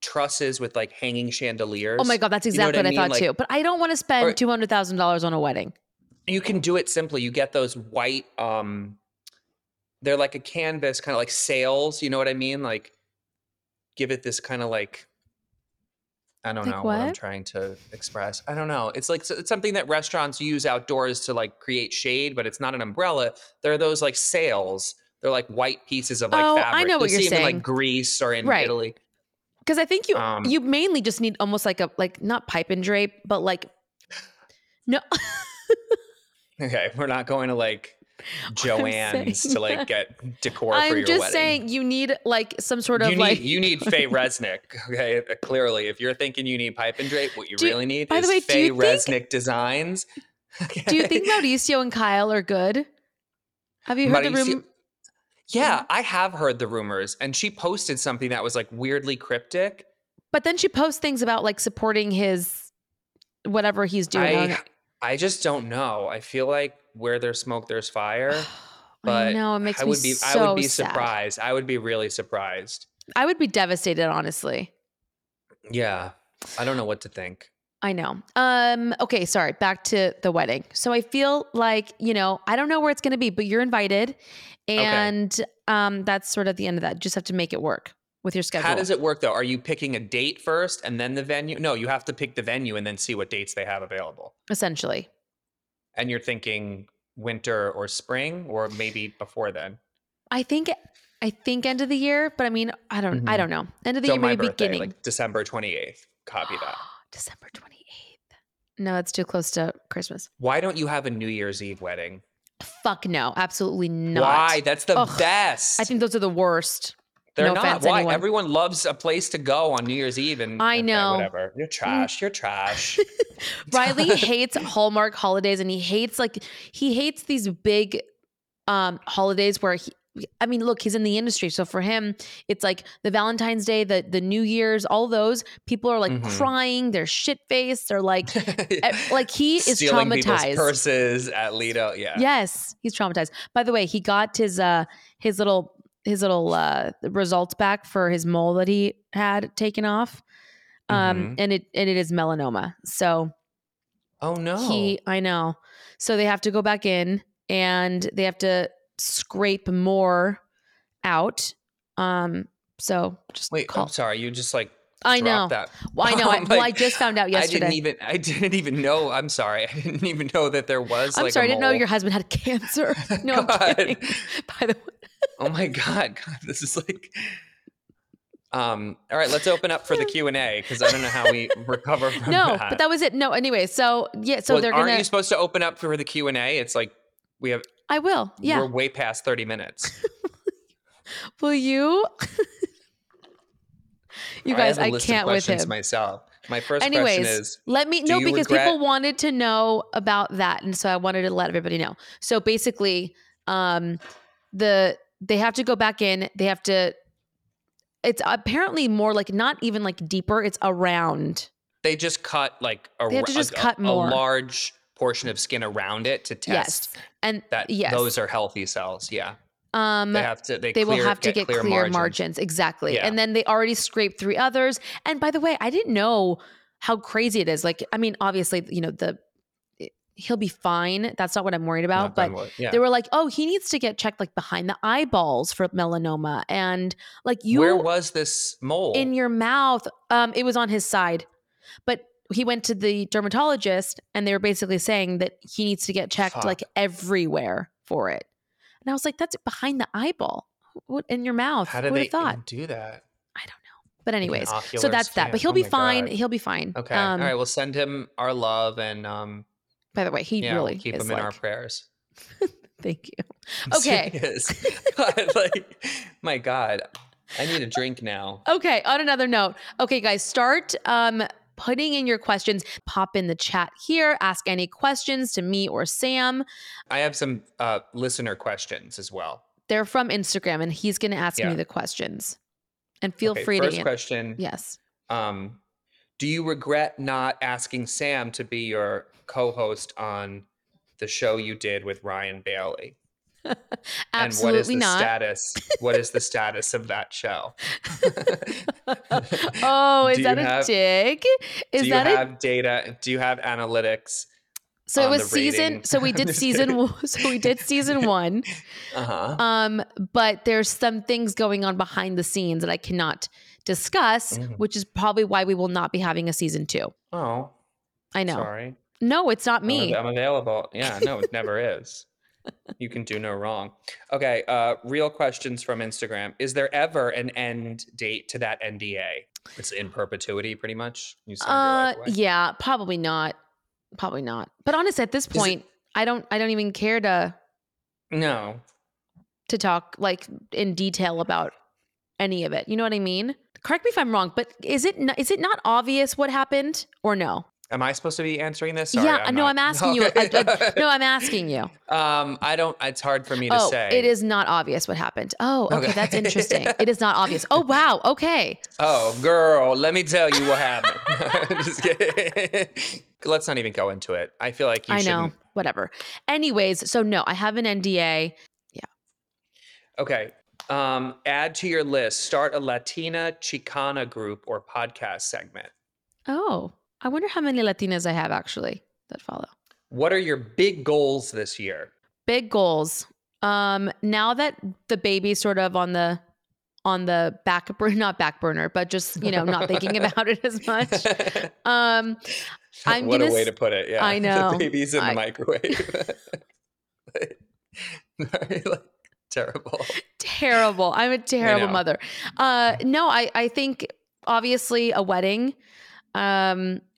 trusses with like hanging chandeliers. Oh my God. That's exactly what I thought like, too. But I don't want to spend $200,000 on a wedding. You can do it simply. You get those white, they're like a canvas kind of like sails. You know what I mean? Like give it this kind of like, I don't know what I'm trying to express. I don't know. It's like it's something that restaurants use outdoors to like create shade, but it's not an umbrella. There are those like sails. They're like white pieces of like fabric. I know what you're saying. You see them in like Greece or in Italy. Because I think you mainly just need almost like a not pipe and drape, but like no. Okay, we're not going to like Joanne's to like get decor for your wedding. I'm just saying you need like some sort of like you need Faye Resnick. Okay, clearly, if you're thinking you need pipe and drape, what you really need is Faye Resnick designs. Do you think Mauricio and Kyle are good? Have you heard the rumor? Yeah, I have heard the rumors, and she posted something that was like weirdly cryptic. But then she posts things about like supporting his whatever he's doing. I just don't know. I feel like where there's smoke, there's fire. But I know, it makes me so I would be surprised. Sad. I would be really surprised. I would be devastated, honestly. Yeah. I don't know what to think. I know. Okay, sorry. Back to the wedding. So I feel like, you know, I don't know where it's going to be, but you're invited. And that's sort of the end of that. You just have to make it work with your schedule. How does it work, though? Are you picking a date first and then the venue? No, you have to pick the venue and then see what dates they have available. Essentially. And you're thinking winter or spring or maybe before then? I think end of the year, but I mean, I don't know. End of the year, maybe beginning. Like December 28th. Copy that. December 28th. No, it's too close to Christmas. Why don't you have a New Year's Eve wedding? Fuck no. Absolutely not. Why? That's the best. I think those are the worst. They're no not. Why? Anyone. Everyone loves a place to go on New Year's Eve. And I know. Whatever. You're trash. You're trash. Riley hates Hallmark holidays, and he hates these big holidays where look, he's in the industry. So for him, it's like the Valentine's Day, the New Year's, all those people are like crying. They're shit faced. They're like, like he is stealing traumatized. Purses at Lido. Yeah. Yes. He's traumatized. By the way, he got his little results back for his mole that he had taken off. And it is melanoma. So. Oh no. I know. So they have to go back in and they have to scrape more out. So just wait, I'm sorry. You just like, I know that. Well, I know. Well, I just found out yesterday. I didn't even know. I'm sorry. I didn't even know that there was. I'm like sorry. I didn't know your husband had cancer. No, I'm kidding. By the way. Oh my God. This is like, all right, let's open up for the Q&A because I don't know how we recover from that. No, but that was it. No. Anyway. So yeah. So they're aren't you supposed to open up for the Q&A? It's like we have. I will. Yeah. We're way past 30 minutes. Will you? You guys, I can't with him. Myself. My first question is. Let me know because people wanted to know about that. And so I wanted to let everybody know. So basically, they have to go back in. They have to. It's apparently more like not even like deeper. It's around. They just cut like cut more. A large portion of skin around it to test and that those are healthy cells. Yeah. They will have to get clear margins. Exactly. Yeah. And then they already scraped 3 others. And by the way, I didn't know how crazy it is. Like, I mean, obviously, you know, he'll be fine. That's not what I'm worried about. But they were like, oh, he needs to get checked like behind the eyeballs for melanoma. And like where was this mole? In your mouth. It was on his side, but he went to the dermatologist and they were basically saying that he needs to get checked like everywhere for it. And I was like, that's behind the eyeball. What in your mouth? How did they even do that? I don't know. But anyways, so that's that, but he'll be fine. God. He'll be fine. Okay. All right. We'll send him our love. And, by the way, he really keep him in our prayers. Thank you. Okay. God, like, my God, I need a drink now. Okay. On another note. Okay, guys, start, putting in your questions, pop in the chat here, ask any questions to me or Sam. I have some listener questions as well. They're from Instagram and he's going to ask me the questions and feel free to answer. First question. Yes. Do you regret not asking Sam to be your co-host on the show you did with Ryan Bailey? Absolutely. And what is the status of that show? Oh, is that a dig? Do you have data? Do you have analytics? So it was season. So we did season 1. But there's some things going on behind the scenes that I cannot discuss, which is probably why we will not be having a season 2. Oh. I know. Sorry. No, it's not me. I'm available. Yeah, no, it never is. You can do no wrong. Okay, real questions from Instagram. Is there ever an end date to that NDA? It's in perpetuity, pretty much? You send your life away? Yeah, probably not. Probably not. But honestly, at this point, I don't even care to... No. To talk like in detail about any of it. You know what I mean? Correct me if I'm wrong, but is it not obvious what happened or no? Am I supposed to be answering this? Sorry, yeah, I'm asking you. No, I'm asking you. I don't. It's hard for me to say. It is not obvious what happened. Oh, okay, that's interesting. It is not obvious. Oh, wow. Okay. Oh, girl, let me tell you what happened. Just kidding. Let's not even go into it. I feel like I shouldn't. Know. Whatever. Anyways, so no, I have an NDA. Yeah. Okay. Add to your list. Start a Latina Chicana group or podcast segment. Oh. I wonder how many Latinas I have actually that follow. What are your big goals this year? Big goals. Now that the baby's sort of on the back burner, but just, not thinking about it as much. What a way to put it. Yeah. I know. The baby's in the microwave. Terrible. I'm a terrible mother. No, I think obviously a wedding.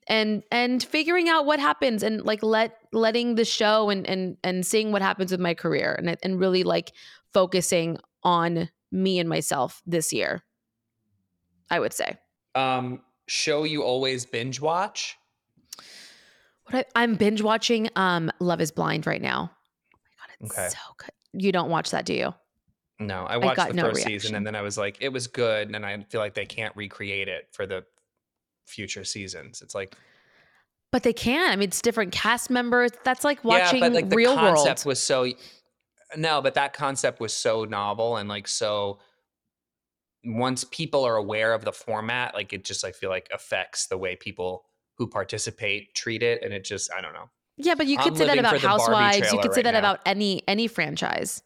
And figuring out what happens and like letting the show and seeing what happens with my career and really like focusing on me and myself this year, I would say. Show you always binge watch? I'm binge watching Love is Blind right now. Oh my God, it's so good. You don't watch that, do you? No, I watched the first season and then I was like, it was good. And I feel like they can't recreate it for the future seasons. It's like, but they can. I mean, it's different cast members. That's like watching Real World. But that concept was so novel and like so. Once people are aware of the format, like it just I feel like affects the way people who participate treat it, and it just I don't know. Yeah, but you could say that about Housewives. You could say that about any franchise.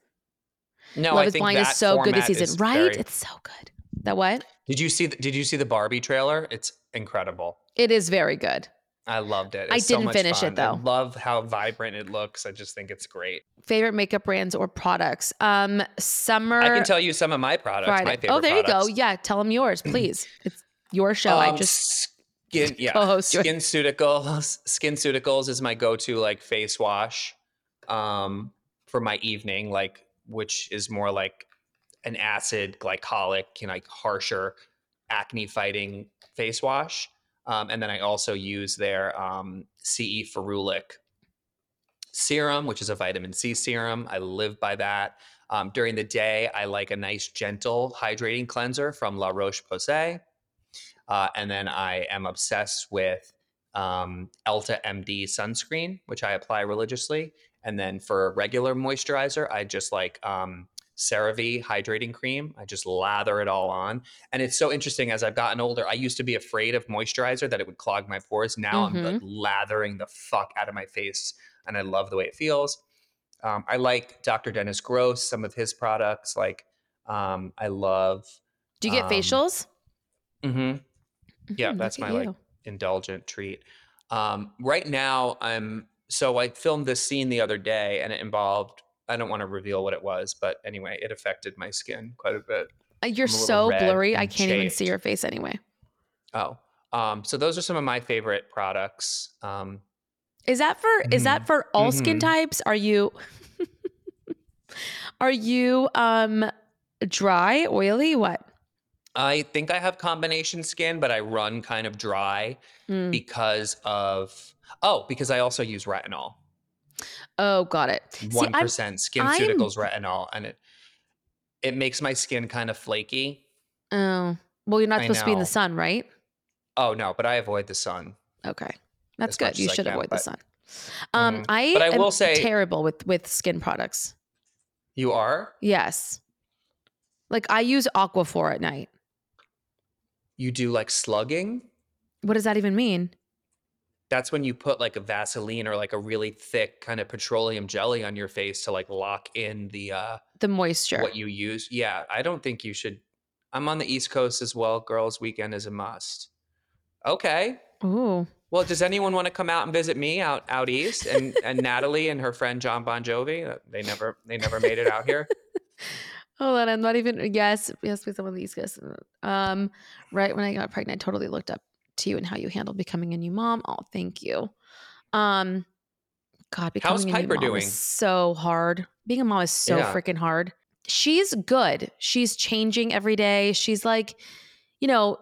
No, Love is Blind is so good this season, right? It's so good. That what? Did you see the Barbie trailer? It's incredible. It is very good. I loved it. I didn't finish it though. I love how vibrant it looks. I just think it's great. Favorite makeup brands or products? Summer. I can tell you some of my products. Friday. My favorite. Oh, there products. You go. Yeah, tell them yours, please. It's your show. I just SkinCeuticals. SkinCeuticals is my go-to like face wash, for my evening, like which is more like an acid glycolic and like harsher acne fighting face wash. And then I also use their CE Ferulic serum, which is a vitamin C serum. I live by that. During the day, I like a nice gentle hydrating cleanser from La Roche-Posay. And then I am obsessed with Elta MD sunscreen, which I apply religiously. And then for regular moisturizer, I just like CeraVe hydrating cream. I just lather it all on. And it's so interesting as I've gotten older, I used to be afraid of moisturizer that it would clog my pores. Now I'm like lathering the fuck out of my face and I love the way it feels. I like Dr. Dennis Gross, some of his products. Like I love. Do you get facials? Mm-hmm. Yeah, that's my like indulgent treat. Right now I filmed this scene the other day and it involved I don't want to reveal what it was, but anyway, it affected my skin quite a bit. You're so blurry. I can't even see your face anyway. Oh, so those are some of my favorite products. Is that for all skin types? Are you dry, oily? What? I think I have combination skin, but I run kind of dry because I also use retinol. Oh, got it. 1% SkinCeuticals retinol, and it makes my skin kind of flaky. Oh, well, you're not supposed to be in the sun, right? Oh no, but I avoid the sun. Okay, that's good. You should avoid the sun. I will say terrible with skin products. You are? Yes. Like I use Aquaphor at night. You do like slugging? What does that even mean? That's when you put like a Vaseline or like a really thick kind of petroleum jelly on your face to like lock in the moisture. What you use. Yeah. I don't think you should. I'm on the East Coast as well. Girls' weekend is a must. Okay. Ooh. Well, does anyone want to come out and visit me out east? And Natalie and her friend John Bon Jovi, they never made it out here. Hold on, I'm not even. Yes, please. I'm on the East Coast. Right when I got pregnant, I totally looked up to you and how you handled becoming a new mom. Oh, thank you. God, becoming how's Piper a new mom doing? Is so hard. Being a mom is so freaking hard. She's good. She's changing every day. She's like, you know,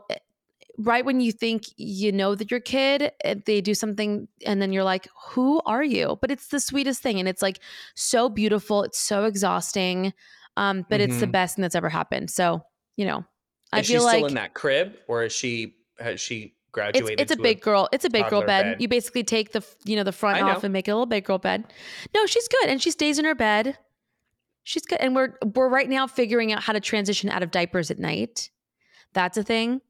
right when you think you know that your kid, they do something and then you're like, who are you? But it's the sweetest thing. And it's like so beautiful. It's so exhausting. But it's the best thing that's ever happened. So, you know, I feel like. Is she still in that crib or has she graduated? It's a big girl. It's a big girl bed. You basically take the front off and make it a little big girl bed. No, she's good. And she stays in her bed. She's good. And we're right now figuring out how to transition out of diapers at night. That's a thing.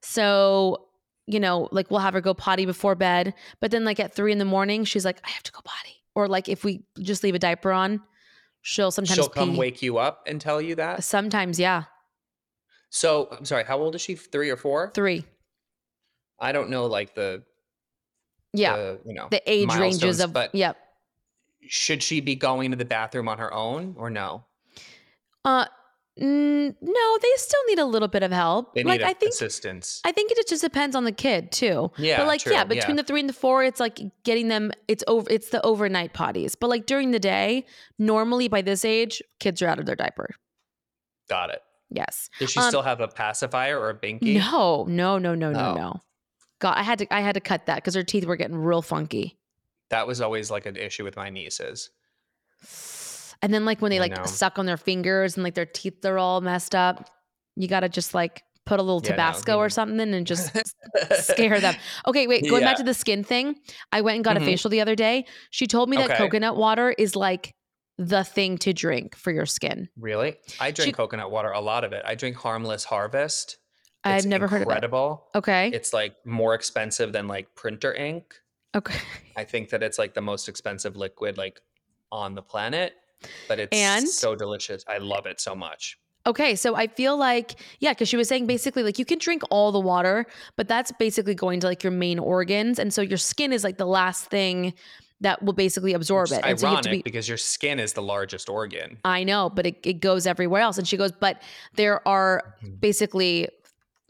So, you know, like we'll have her go potty before bed, but then like at 3 a.m, she's like, I have to go potty. Or like if we just leave a diaper on, she'll come wake you up and tell you that. Sometimes. Yeah. So I'm sorry. How old is she? 3 or 4? 3. I don't know. Like the age ranges of, but yep. Should she be going to the bathroom on her own or no? No, they still need a little bit of help. They need assistance. I think it just depends on the kid too. Yeah, but like, true, yeah, between the 3 and 4, it's like getting them. It's the overnight potties. But like during the day, normally by this age, kids are out of their diaper. Got it. Yes. Does she still have a pacifier or a binky? No. God, I had to cut that because her teeth were getting real funky. That was always like an issue with my nieces. And then like when they suck on their fingers and like their teeth are all messed up, you got to just like put a little Tabasco or something and just scare them. Okay, wait, going back to the skin thing. I went and got a facial the other day. She told me that coconut water is like the thing to drink for your skin. Really? I drink coconut water, a lot of it. I drink Harmless Harvest. I've never heard of it. Okay. It's like more expensive than like printer ink. Okay. I think that it's like the most expensive liquid like on the planet. But it's so delicious. I love it so much. Okay. So I feel like, because she was saying basically like you can drink all the water, but that's basically going to like your main organs. And so your skin is like the last thing that will basically absorb it. It's ironic so you have to because your skin is the largest organ. I know, but it goes everywhere else. And she goes, but there are basically,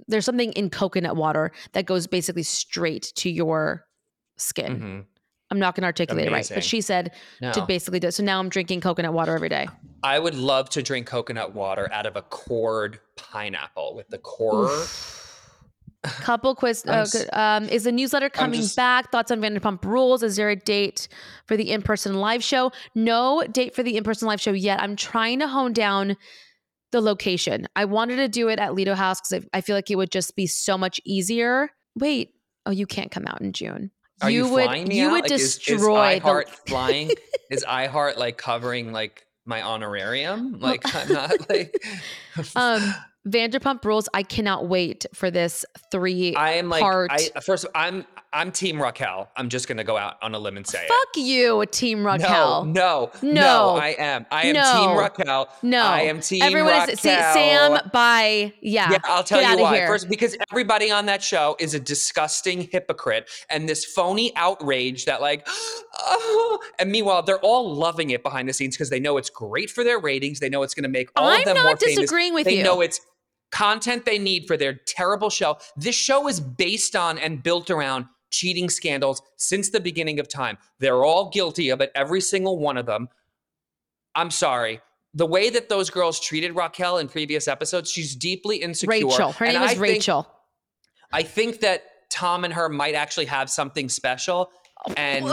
there's something in coconut water that goes basically straight to your skin. Mm-hmm. I'm not going to articulate it right, but she said to basically do it. So now I'm drinking coconut water every day. I would love to drink coconut water out of a cored pineapple with the core. Couple quiz. Is the newsletter coming back? Thoughts on Vanderpump Rules? Is there a date for the in-person live show? No date for the in-person live show yet. I'm trying to hone down the location. I wanted to do it at Lido House because I feel like it would just be so much easier. Wait. Oh, you can't come out in June. Are you flying me out? You would destroy is iHeart flying? Is iHeart like covering like my honorarium? Like I'm not like Vanderpump Rules. I cannot wait for this 3 part. I'm Team Raquel. I'm just gonna go out on a limb and say fuck it. You, Team Raquel. No. I am Team Raquel. No, I am Team Everyone Raquel. Is Sam. Bye. Yeah. I'll tell you why. First, because everybody on that show is a disgusting hypocrite, and this phony outrage that like, and meanwhile they're all loving it behind the scenes because they know it's great for their ratings. They know it's gonna make all of them more famous. I'm not disagreeing with you. They know it's content they need for their terrible show. This show is based on and built around cheating scandals since the beginning of time. They're all guilty of it, every single one of them. I'm sorry. The way that those girls treated Raquel in previous episodes, she's deeply insecure. Rachel. Her name is Rachel. I think that Tom and her might actually have something special and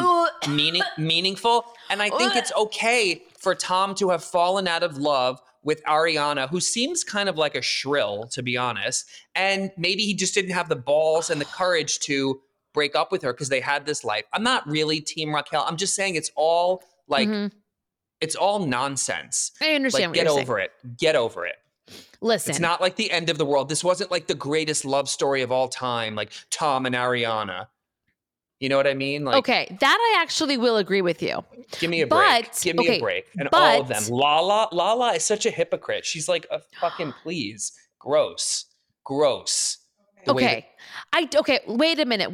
meaningful. And I think it's okay for Tom to have fallen out of love with Ariana, who seems kind of like a shrill, to be honest. And maybe he just didn't have the balls and the courage to break up with her because they had this life. I'm not really Team Raquel. I'm just saying it's all like, it's all nonsense. I understand what you're saying. Get over it. Listen. It's not like the end of the world. This wasn't like the greatest love story of all time, like Tom and Ariana. You know what I mean? Like, okay, that I actually will agree with you. Give me a break. Give me a break. And all of them. Lala is such a hypocrite. She's like, please. Gross. Okay. Wait a minute.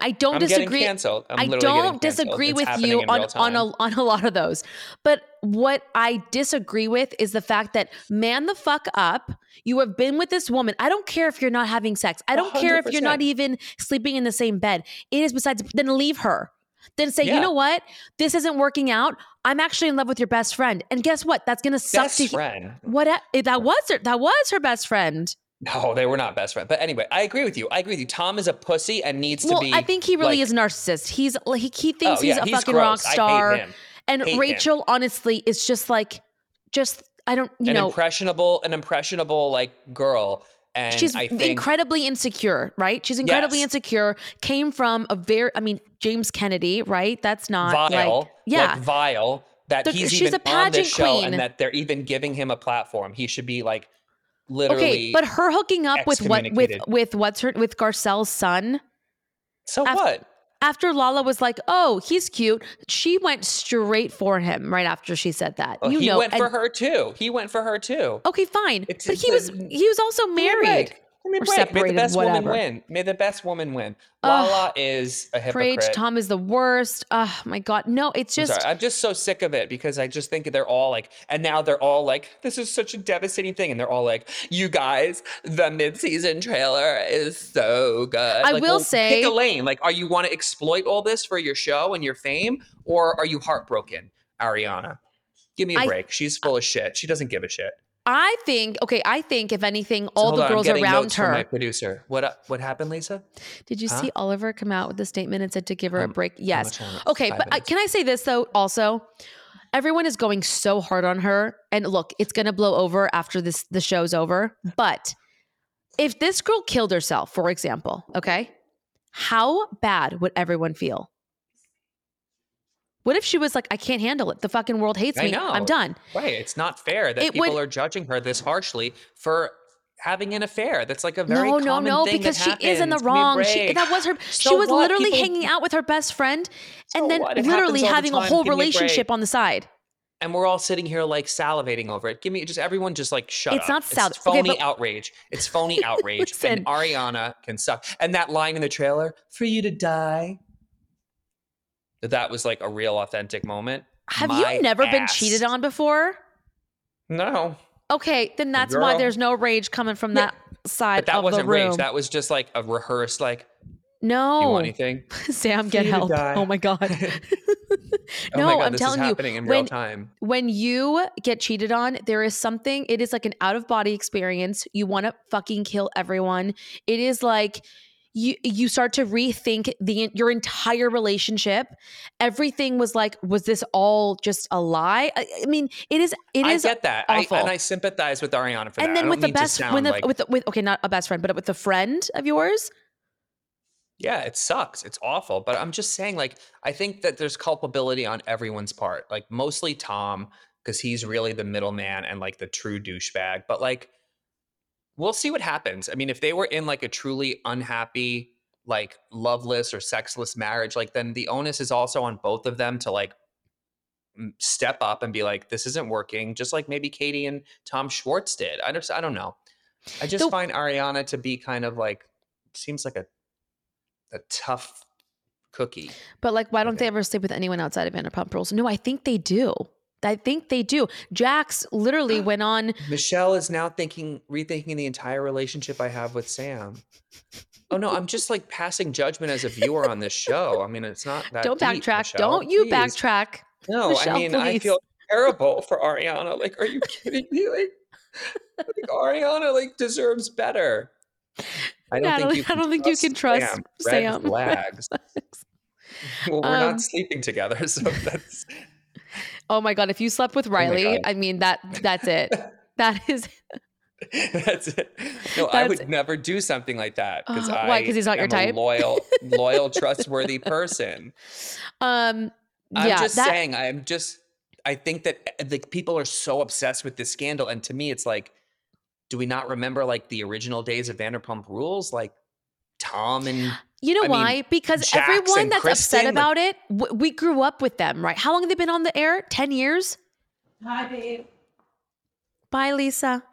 I don't disagree. I'm getting canceled. I don't disagree with you on a lot of those. But what I disagree with is the fact that, man the fuck up. You have been with this woman. I don't care if you're not having sex. I don't 100%. Care if you're not even sleeping in the same bed. It is besides, then leave her. Then say, You know what? This isn't working out. I'm actually in love with your best friend. And guess what? That's going to suck. That was her best friend. No, they were not best friends. But anyway, I agree with you. Tom is a pussy and needs to be. Well, I think he really is a narcissist. He thinks he's fucking gross. Rock star. I hate him. And Rachel, honestly, is just I don't you an know an impressionable like girl. And she's incredibly insecure, right? She's incredibly insecure. Came from a James Kennedy, right? That's not vile. Vile that she's even a pageant on this show queen. And that they're even giving him a platform. He should be like. Literally okay, but her hooking up with Garcelle's son. So after Lala was like, "Oh, he's cute," she went straight for him right after she said that. Well, He went for her too. Okay, fine. He was also married. Separated, may the best woman win. Lala is a hypocrite. Preach, Tom is the worst. Oh my God. No, it's just. I'm just so sick of it because I just think they're all like, and now they're all like, this is such a devastating thing. And they're all like, you guys, the mid-season trailer is so good. I will say. Pick a lane. Like, are you want to exploit all this for your show and your fame? Or are you heartbroken, Ariana? Give me a break. She's full of shit. She doesn't give a shit. I think if anything, all the girls around her. My producer, what happened, Lisa? Did you see Oliver come out with a statement and said to give her a break? Yes. Okay, but can I say this though? Also, everyone is going so hard on her, and look, it's gonna blow over after the show's over. But if this girl killed herself, for example, okay, how bad would everyone feel? What if she was like, I can't handle it. The fucking world hates me. I'm done. Right. It's not fair that people are judging her this harshly for having an affair. That's like a very common thing because she is in the wrong. She was literally hanging out with her best friend and then literally having a whole relationship on the side. And we're all sitting here like salivating over it. Everyone just like shut up. It's not phony outrage. It's phony outrage. And Ariana can suck. And that line in the trailer, for you to die. That was like a real authentic moment. Have you never been cheated on before? No. Okay, then that's why there's no rage coming from that side of the room. But that wasn't rage. That was just like a rehearsed like, no. You want anything? Sam, get help. Oh my God. I'm telling you. This is happening in real time. When you get cheated on, there is something. It is like an out-of-body experience. You want to fucking kill everyone. It is like... You start to rethink your entire relationship. Everything was like, was this all just a lie? I mean, it is. I get that, awful. And I sympathize with Ariana for that. And then not a best friend, but with a friend of yours. Yeah, it sucks. It's awful. But I'm just saying, like, I think that there's culpability on everyone's part, like mostly Tom, because he's really the middleman and like the true douchebag. But like. We'll see what happens. I mean, if they were in like a truly unhappy, like loveless or sexless marriage, like then the onus is also on both of them to like step up and be like, this isn't working. Just like maybe Katie and Tom Schwartz did. I don't know. I just find Ariana to be kind of like, seems like a tough cookie. But like, why don't they ever sleep with anyone outside of Vanderpump Rules? No, I think they do. Jax literally went on. Michelle is now rethinking the entire relationship I have with Sam. Oh no, I'm just like passing judgment as a viewer on this show. I mean, it's not that. Don't deep, backtrack. Michelle, don't you please. Backtrack. No, Michelle, I mean, please. I feel terrible for Ariana. Like, are you kidding me? Like Ariana like deserves better. I don't think you can trust Sam. Red flags. Well, we're not sleeping together, so that's. Oh my God, if you slept with Riley, I mean, that's it. That is. That's it. No, I would never do something like that. Why? Because he's not your type? I'm a loyal, trustworthy person. I think that the people are so obsessed with this scandal. And to me, it's like, do we not remember like the original days of Vanderpump Rules? Like Tom and... You know why? Because Jax everyone that's Kristen, upset about it, we grew up with them, right? How long have they been on the air? 10 years? Hi, babe. Bye, Lisa.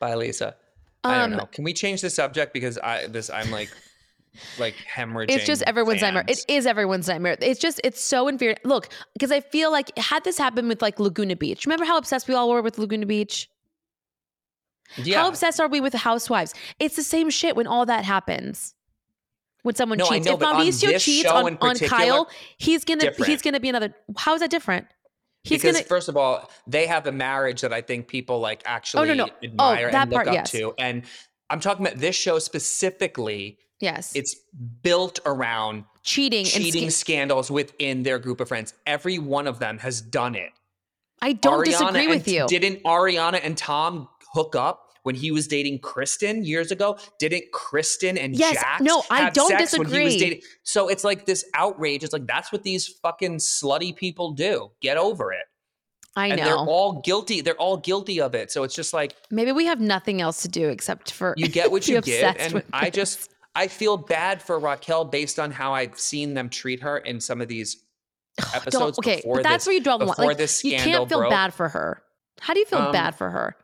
Bye, Lisa. I don't know. Can we change the subject because I'm like hemorrhaging. It's just everyone's nightmare. It is everyone's nightmare. It's so infuriating. Look, because I feel like had this happened with like Laguna Beach, remember how obsessed we all were with Laguna Beach? Yeah. How obsessed are we with Housewives? It's the same shit when all that happens. When someone cheats, if Mauricio cheats on Kyle, he's gonna be another. How is that different? First of all, they have a marriage that I think people like actually admire and look up to. And I'm talking about this show specifically. Yes, it's built around cheating and scandals within their group of friends. Every one of them has done it. I don't disagree with you. Didn't Ariana and Tom hook up when he was dating Kristen years ago? Didn't Kristen and Jax have sex when he was dating? So it's like this outrage. It's like, that's what these fucking slutty people do. Get over it. I know. They're all guilty. They're all guilty of it. So it's just like, maybe we have nothing else to do except for you get what you get. And I feel bad for Raquel based on how I've seen them treat her in some of these episodes. But that's where you draw the line. Like, you can't feel bad for her. How do you feel bad for her?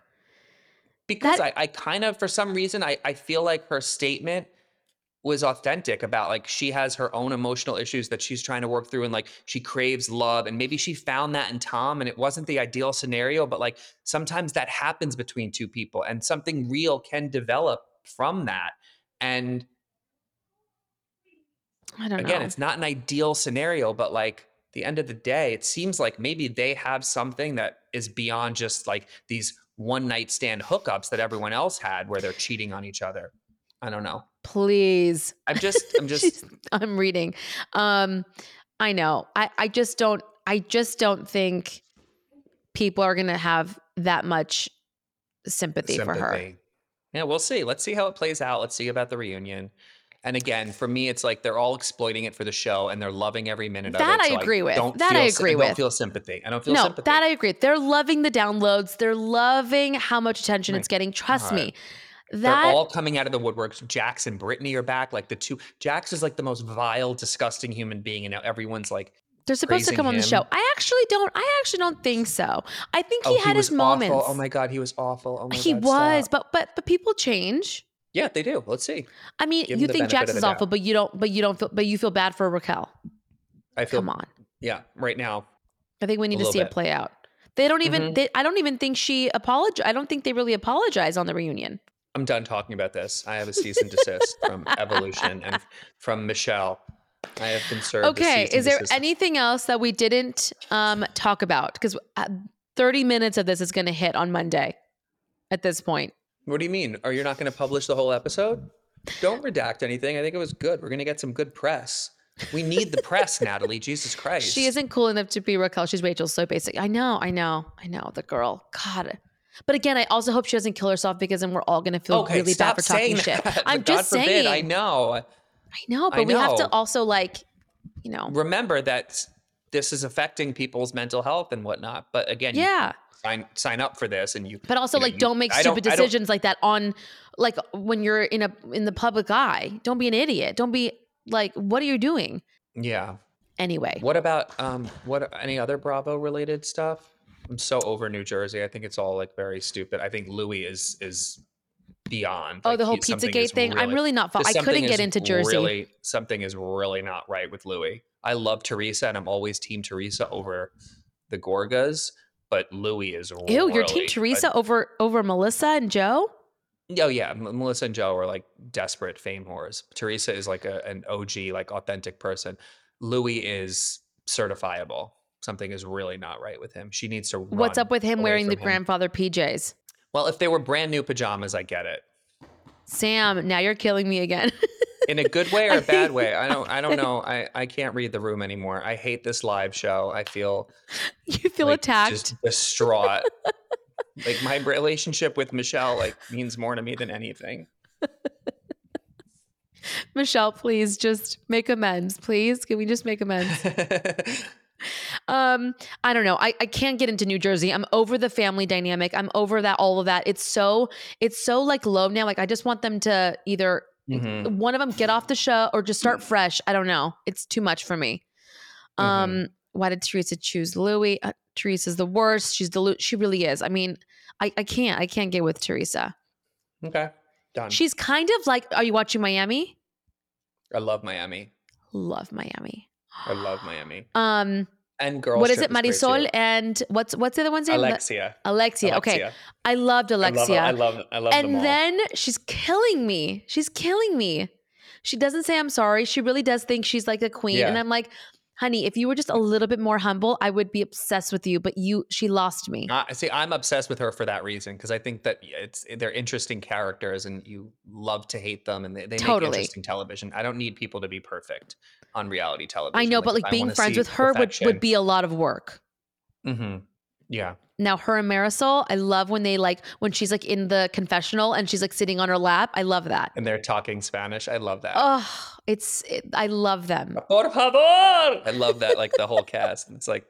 Because I kind of, for some reason, I feel like her statement was authentic about like she has her own emotional issues that she's trying to work through and like she craves love and maybe she found that in Tom and it wasn't the ideal scenario, but like sometimes that happens between two people and something real can develop from that. And I don't know. Again, it's not an ideal scenario, but like at the end of the day, it seems like maybe they have something that is beyond just like these one night stand hookups that everyone else had where they're cheating on each other. I don't know. Please. I'm just I'm reading. I know. I just don't think people are going to have that much sympathy for her. Yeah, we'll see. Let's see how it plays out. Let's see about the reunion. And again, for me, it's like they're all exploiting it for the show and they're loving every minute of it. That I agree with. I don't feel sympathy. I don't feel sympathy. No, that I agree. They're loving the downloads. They're loving how much attention it's getting. Trust me. They're all coming out of the woodworks. Jax and Brittany are back. Like the two. Jax is like the most vile, disgusting human being. And now everyone's like, they're supposed to come on the show. I actually don't think so. I think he had his moments. Awful. Oh my God, he was awful. Oh my God, stop. But people change. Yeah, they do. Let's see. I mean, you think Jax is awful, but you feel bad for Raquel. I feel. Come on. Yeah, right now. I think we need to see it play out. They don't even. Mm-hmm. I don't even think she apologized. I don't think they really apologize on the reunion. I'm done talking about this. I have a cease and desist from Evolution and from Michelle. I have been served. Okay, is there anything else that we didn't talk about? Because 30 minutes of this is going to hit on Monday. At this point. What do you mean? Are you not going to publish the whole episode? Don't redact anything. I think it was good. We're going to get some good press. We need the press, Natalie. Jesus Christ. She isn't cool enough to be Raquel. She's Rachel. So basic. I know. The girl. God. But again, I also hope she doesn't kill herself because then we're all going to feel really bad for talking shit. I'm just saying. I know. But we have to also remember that this is affecting people's mental health and whatnot. But again. Yeah. Sign up for this, and you. But also, don't make stupid decisions like that on, like when you're in the public eye. Don't be an idiot. Don't be like, what are you doing? Yeah. Anyway, what about any other Bravo related stuff? I'm so over New Jersey. I think it's all like very stupid. I think Louis is beyond. Oh, the whole Pizzagate thing. Really, I'm really not. I couldn't get into Jersey. Really, something is really not right with Louis. I love Teresa, and I'm always Team Teresa over the Gorgas. But Louis is really. Ew, your Team Teresa over Melissa and Joe? Oh, yeah. Melissa and Joe are like desperate fame whores. Teresa is like an OG, like authentic person. Louis is certifiable. Something is really not right with him. She needs to run. What's up with him wearing the grandfather PJs? Well, if they were brand new pajamas, I get it. Sam, now you're killing me again. In a good way or a bad way? I don't know. I can't read the room anymore. I hate this live show. I feel like attacked. Just distraught. Like my relationship with Michelle means more to me than anything. Michelle, please just make amends. Please. Can we just make amends? I don't know. I can't get into New Jersey. I'm over the family dynamic. I'm over that, all of that. It's so low now. I just want them to either mm-hmm. one of them get off the show or just start fresh. I don't know. It's too much for me. Mm-hmm. Why did Teresa choose Louis? Teresa's the worst. She really is. I mean, I can't get with Teresa. Okay. Done. She's kind of like, are you watching Miami? I love Miami. Love Miami. I love Miami. And girl, what is it? Marisol and what's the other one's name? Alexia. Okay. I loved Alexia. I love and them all. Then she's killing me. She doesn't say I'm sorry. She really does think she's like a queen. Yeah. And I'm like, honey, if you were just a little bit more humble, I would be obsessed with you. But she lost me. See, I'm obsessed with her for that reason, because I think that they're interesting characters, and you love to hate them, and they make interesting television. I don't need people to be perfect on reality television. I know, but like being friends with her would be a lot of work. Mm-hmm. Yeah. Now her and Marisol, I love when she's like in the confessional and she's like sitting on her lap. I love that. And they're talking Spanish. I love that. Oh, I love them. Por favor. I love that. Like the whole cast. It's like,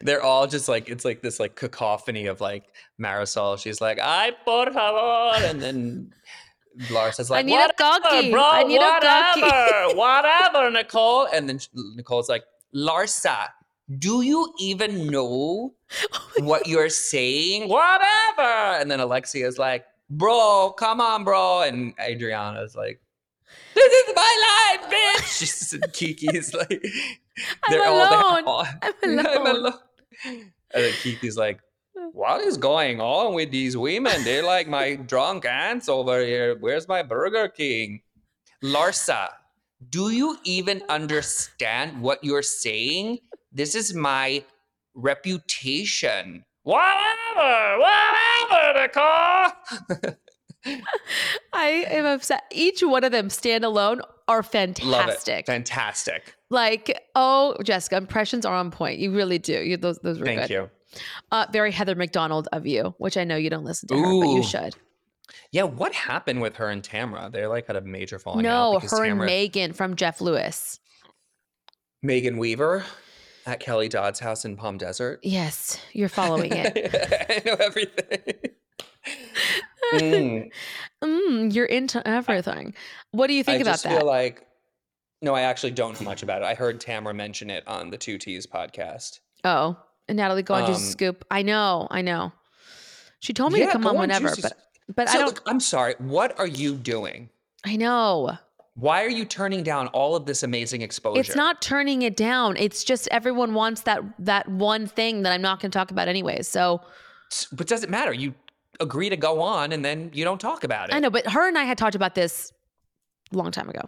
they're all just like, it's like this like cacophony of like Marisol. She's like, ay, por favor. And then Lars is like, whatever, Nicole. And then Nicole's like, Larsa. Do you even know what you're saying? Whatever. And then Alexia's like, bro, come on, bro. And Adriana's like, this is my life, bitch. She's Kiki's like, I'm alone. And then Kiki's like, what is going on with these women? They're like my drunk aunts over here. Where's my Burger King? Larsa, do you even understand what you're saying? This is my reputation. Whatever, Nicole. I am upset. Each one of them standalone are fantastic. Love it. Fantastic. Like, oh, Jessica, impressions are on point. You really do. Those were good. Thank you. Very Heather McDonald of you, which I know you don't listen to her, but you should. Yeah, what happened with her and Tamra? They like had a major falling out. No, her and Megan from Jeff Lewis. Megan Weaver. At Kelly Dodd's house in Palm Desert. Yes, you're following it. I know everything. You're into everything. What do you think about that? I just feel like, no, I actually don't know much about it. I heard Tamra mention it on the Two T's podcast. Oh, and Natalie, go on Juicy Scoop. I know. She told me to come on whenever, but so I don't. Look, I'm sorry. What are you doing? I know. Why are you turning down all of this amazing exposure? It's not turning it down. It's just everyone wants that one thing that I'm not going to talk about anyways. So, but does it matter? You agree to go on and then you don't talk about it. I know, but her and I had talked about this a long time ago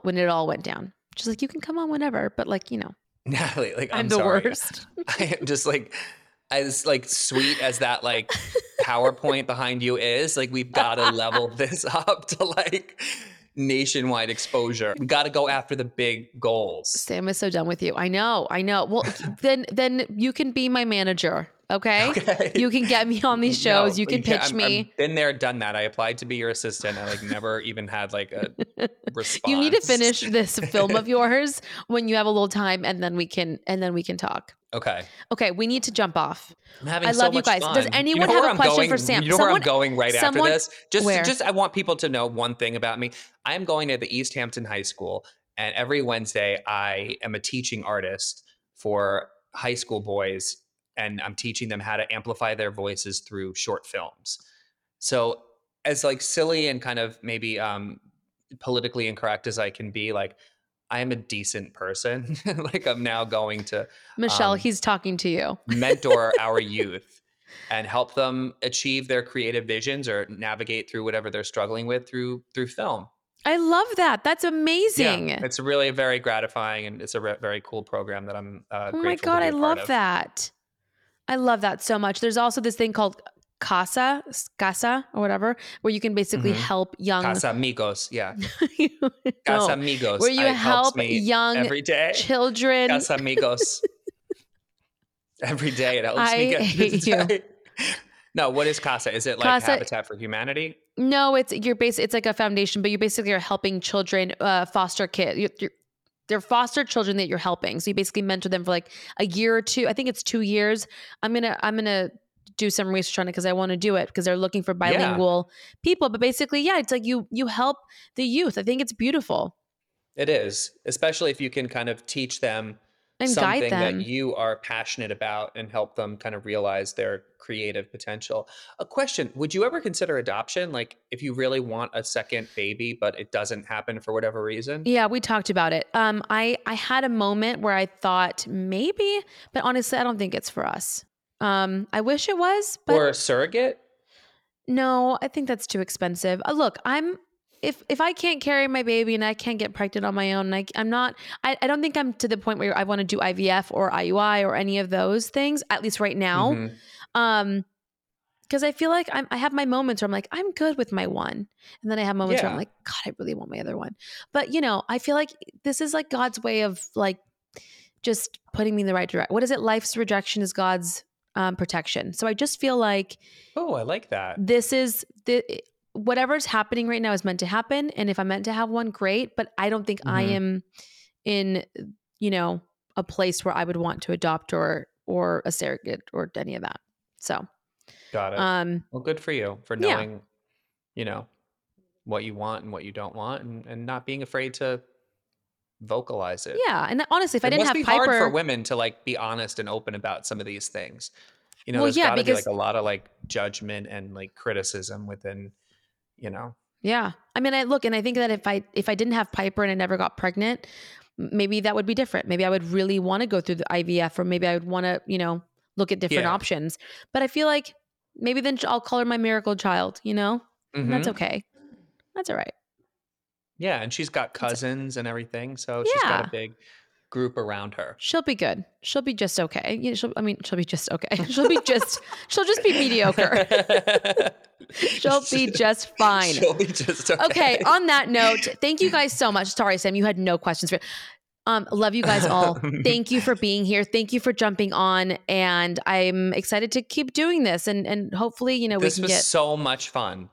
when it all went down. She's like, you can come on whenever, but like, you know. Natalie, like, I'm the sorry. Worst. I am just like, as like sweet as that like PowerPoint behind you is, like we've got to level this up to like nationwide exposure. We got to go after the big goals. Sam is so done with you. I know. Well, then you can be my manager. Okay. You can get me on these shows. No, you can pitch me. I've been there, done that. I applied to be your assistant. I like never even had like a response. You need to finish this film of yours when you have a little time, and then we can talk. Okay. We need to jump off. I love you guys. Fun. Does anyone have a question for Sam? You know where I'm going after this? Just I want people to know one thing about me. I'm going to the East Hampton High School, and every Wednesday I am a teaching artist for high school boys, and I'm teaching them how to amplify their voices through short films. So as like silly and kind of maybe politically incorrect as I can be, like, I am a decent person. Like, I'm now going to Michelle, he's talking to you. Mentor our youth and help them achieve their creative visions or navigate through whatever they're struggling with through film. I love that. That's amazing. Yeah, it's really very gratifying, and it's a very cool program that I'm grateful to be a part of. Oh my God, I love that. I love that so much. There's also this thing called Casa or whatever, where you can basically help young Casa Amigos, Casa Amigos. Where you help young every day. Children. Casa Amigos. Every day it helps me get hate you. No, what is Casa? Is it like Casa, Habitat for Humanity? No, it's like a foundation, but you basically are helping children, foster kids. They're foster children that you're helping. So you basically mentor them for like a year or two. I think it's 2 years. I'm gonna do some research on it because I want to do it, because they're looking for bilingual people. But basically, it's like you help the youth. I think it's beautiful. It is, especially if you can kind of teach them and something that you are passionate about and help them kind of realize their creative potential. A question, would you ever consider adoption? Like if you really want a second baby, but it doesn't happen for whatever reason? Yeah, we talked about it. I had a moment where I thought maybe, but honestly, I don't think it's for us. I wish it was, but or a surrogate? No, I think that's too expensive. Look, if I can't carry my baby and I can't get pregnant on my own, and I don't think I'm to the point where I want to do IVF or IUI or any of those things, at least right now. Mm-hmm. Because I feel like I have my moments where I'm like, I'm good with my one. And then I have moments where I'm like, God, I really want my other one. But, you know, I feel like this is like God's way of like just putting me in the right direction. What is it? Life's rejection is God's protection. So I just feel like, oh, I like that. This is the... whatever's happening right now is meant to happen. And if I'm meant to have one, great. But I don't think I am in, you know, a place where I would want to adopt or a surrogate or any of that. So. Got it. Well, good for you for knowing, you know, what you want and what you don't want and not being afraid to vocalize it. Yeah. And honestly, if I didn't have Piper. It must be hard for women to like be honest and open about some of these things. You know, there's gotta be like a lot of like judgment and like criticism within, you know? Yeah. I mean, I think that if I didn't have Piper and I never got pregnant, maybe that would be different. Maybe I would really want to go through the IVF, or maybe I would want to, you know, look at different options. But I feel like maybe then I'll call her my miracle child, you know? Mm-hmm. That's okay. That's all right. Yeah. And she's got cousins and everything. So she's got a big group around her. She'll be good. She'll be just okay. You know, she'll be just okay. She'll just be mediocre. She'll be just fine. She'll be just okay. Okay. On that note, thank you guys so much. Sorry, Sam, you had no questions for. Love you guys all. Thank you for being here. Thank you for jumping on. And I'm excited to keep doing this. And hopefully, you know, we can get. This was so much fun.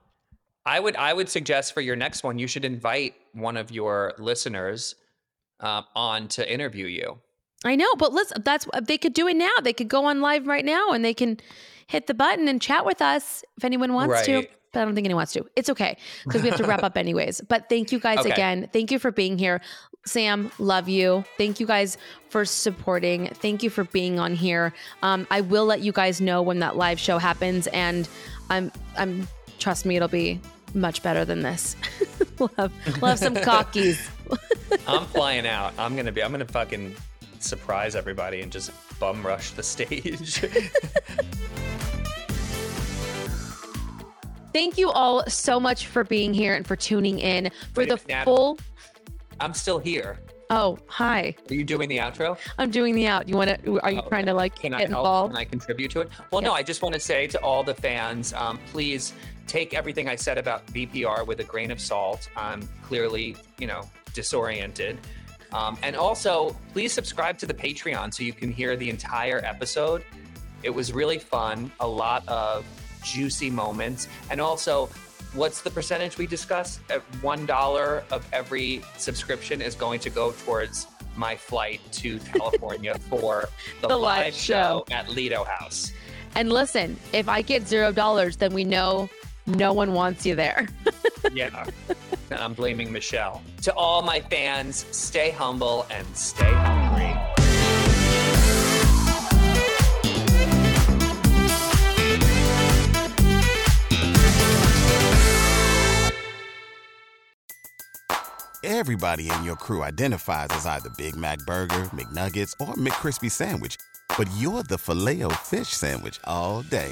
I would suggest for your next one, you should invite one of your listeners on to interview you. I know, but listen, they could do it now. They could go on live right now and they can hit the button and chat with us if anyone wants to, but I don't think anyone wants to. It's okay because we have to wrap up anyways, but thank you guys again. Thank you for being here. Sam, love you. Thank you guys for supporting. Thank you for being on here. I will let you guys know when that live show happens, and I'm trust me, it'll be much better than this. We'll have some cockies. I'm flying out. I'm going to fucking surprise everybody and just bum rush the stage. Thank you all so much for being here and for tuning in for full. I'm still here. Oh, hi. Are you doing the outro? I'm doing the out. You want to, are you trying to like get involved? Can I contribute to it? Well, no, I just want to say to all the fans, please take everything I said about VPR with a grain of salt. I'm clearly, you know, disoriented. And also, please subscribe to the Patreon so you can hear the entire episode. It was really fun. A lot of juicy moments. And also, what's the percentage we discussed? $1 of every subscription is going to go towards my flight to California for the live show at Lido House. And listen, if I get $0, then we know no one wants you there. Yeah. I'm blaming Michelle. To all my fans, stay humble and stay hungry. Everybody in your crew identifies as either Big Mac Burger, McNuggets, or McCrispy Sandwich. But you're the Filet-O-Fish Sandwich all day.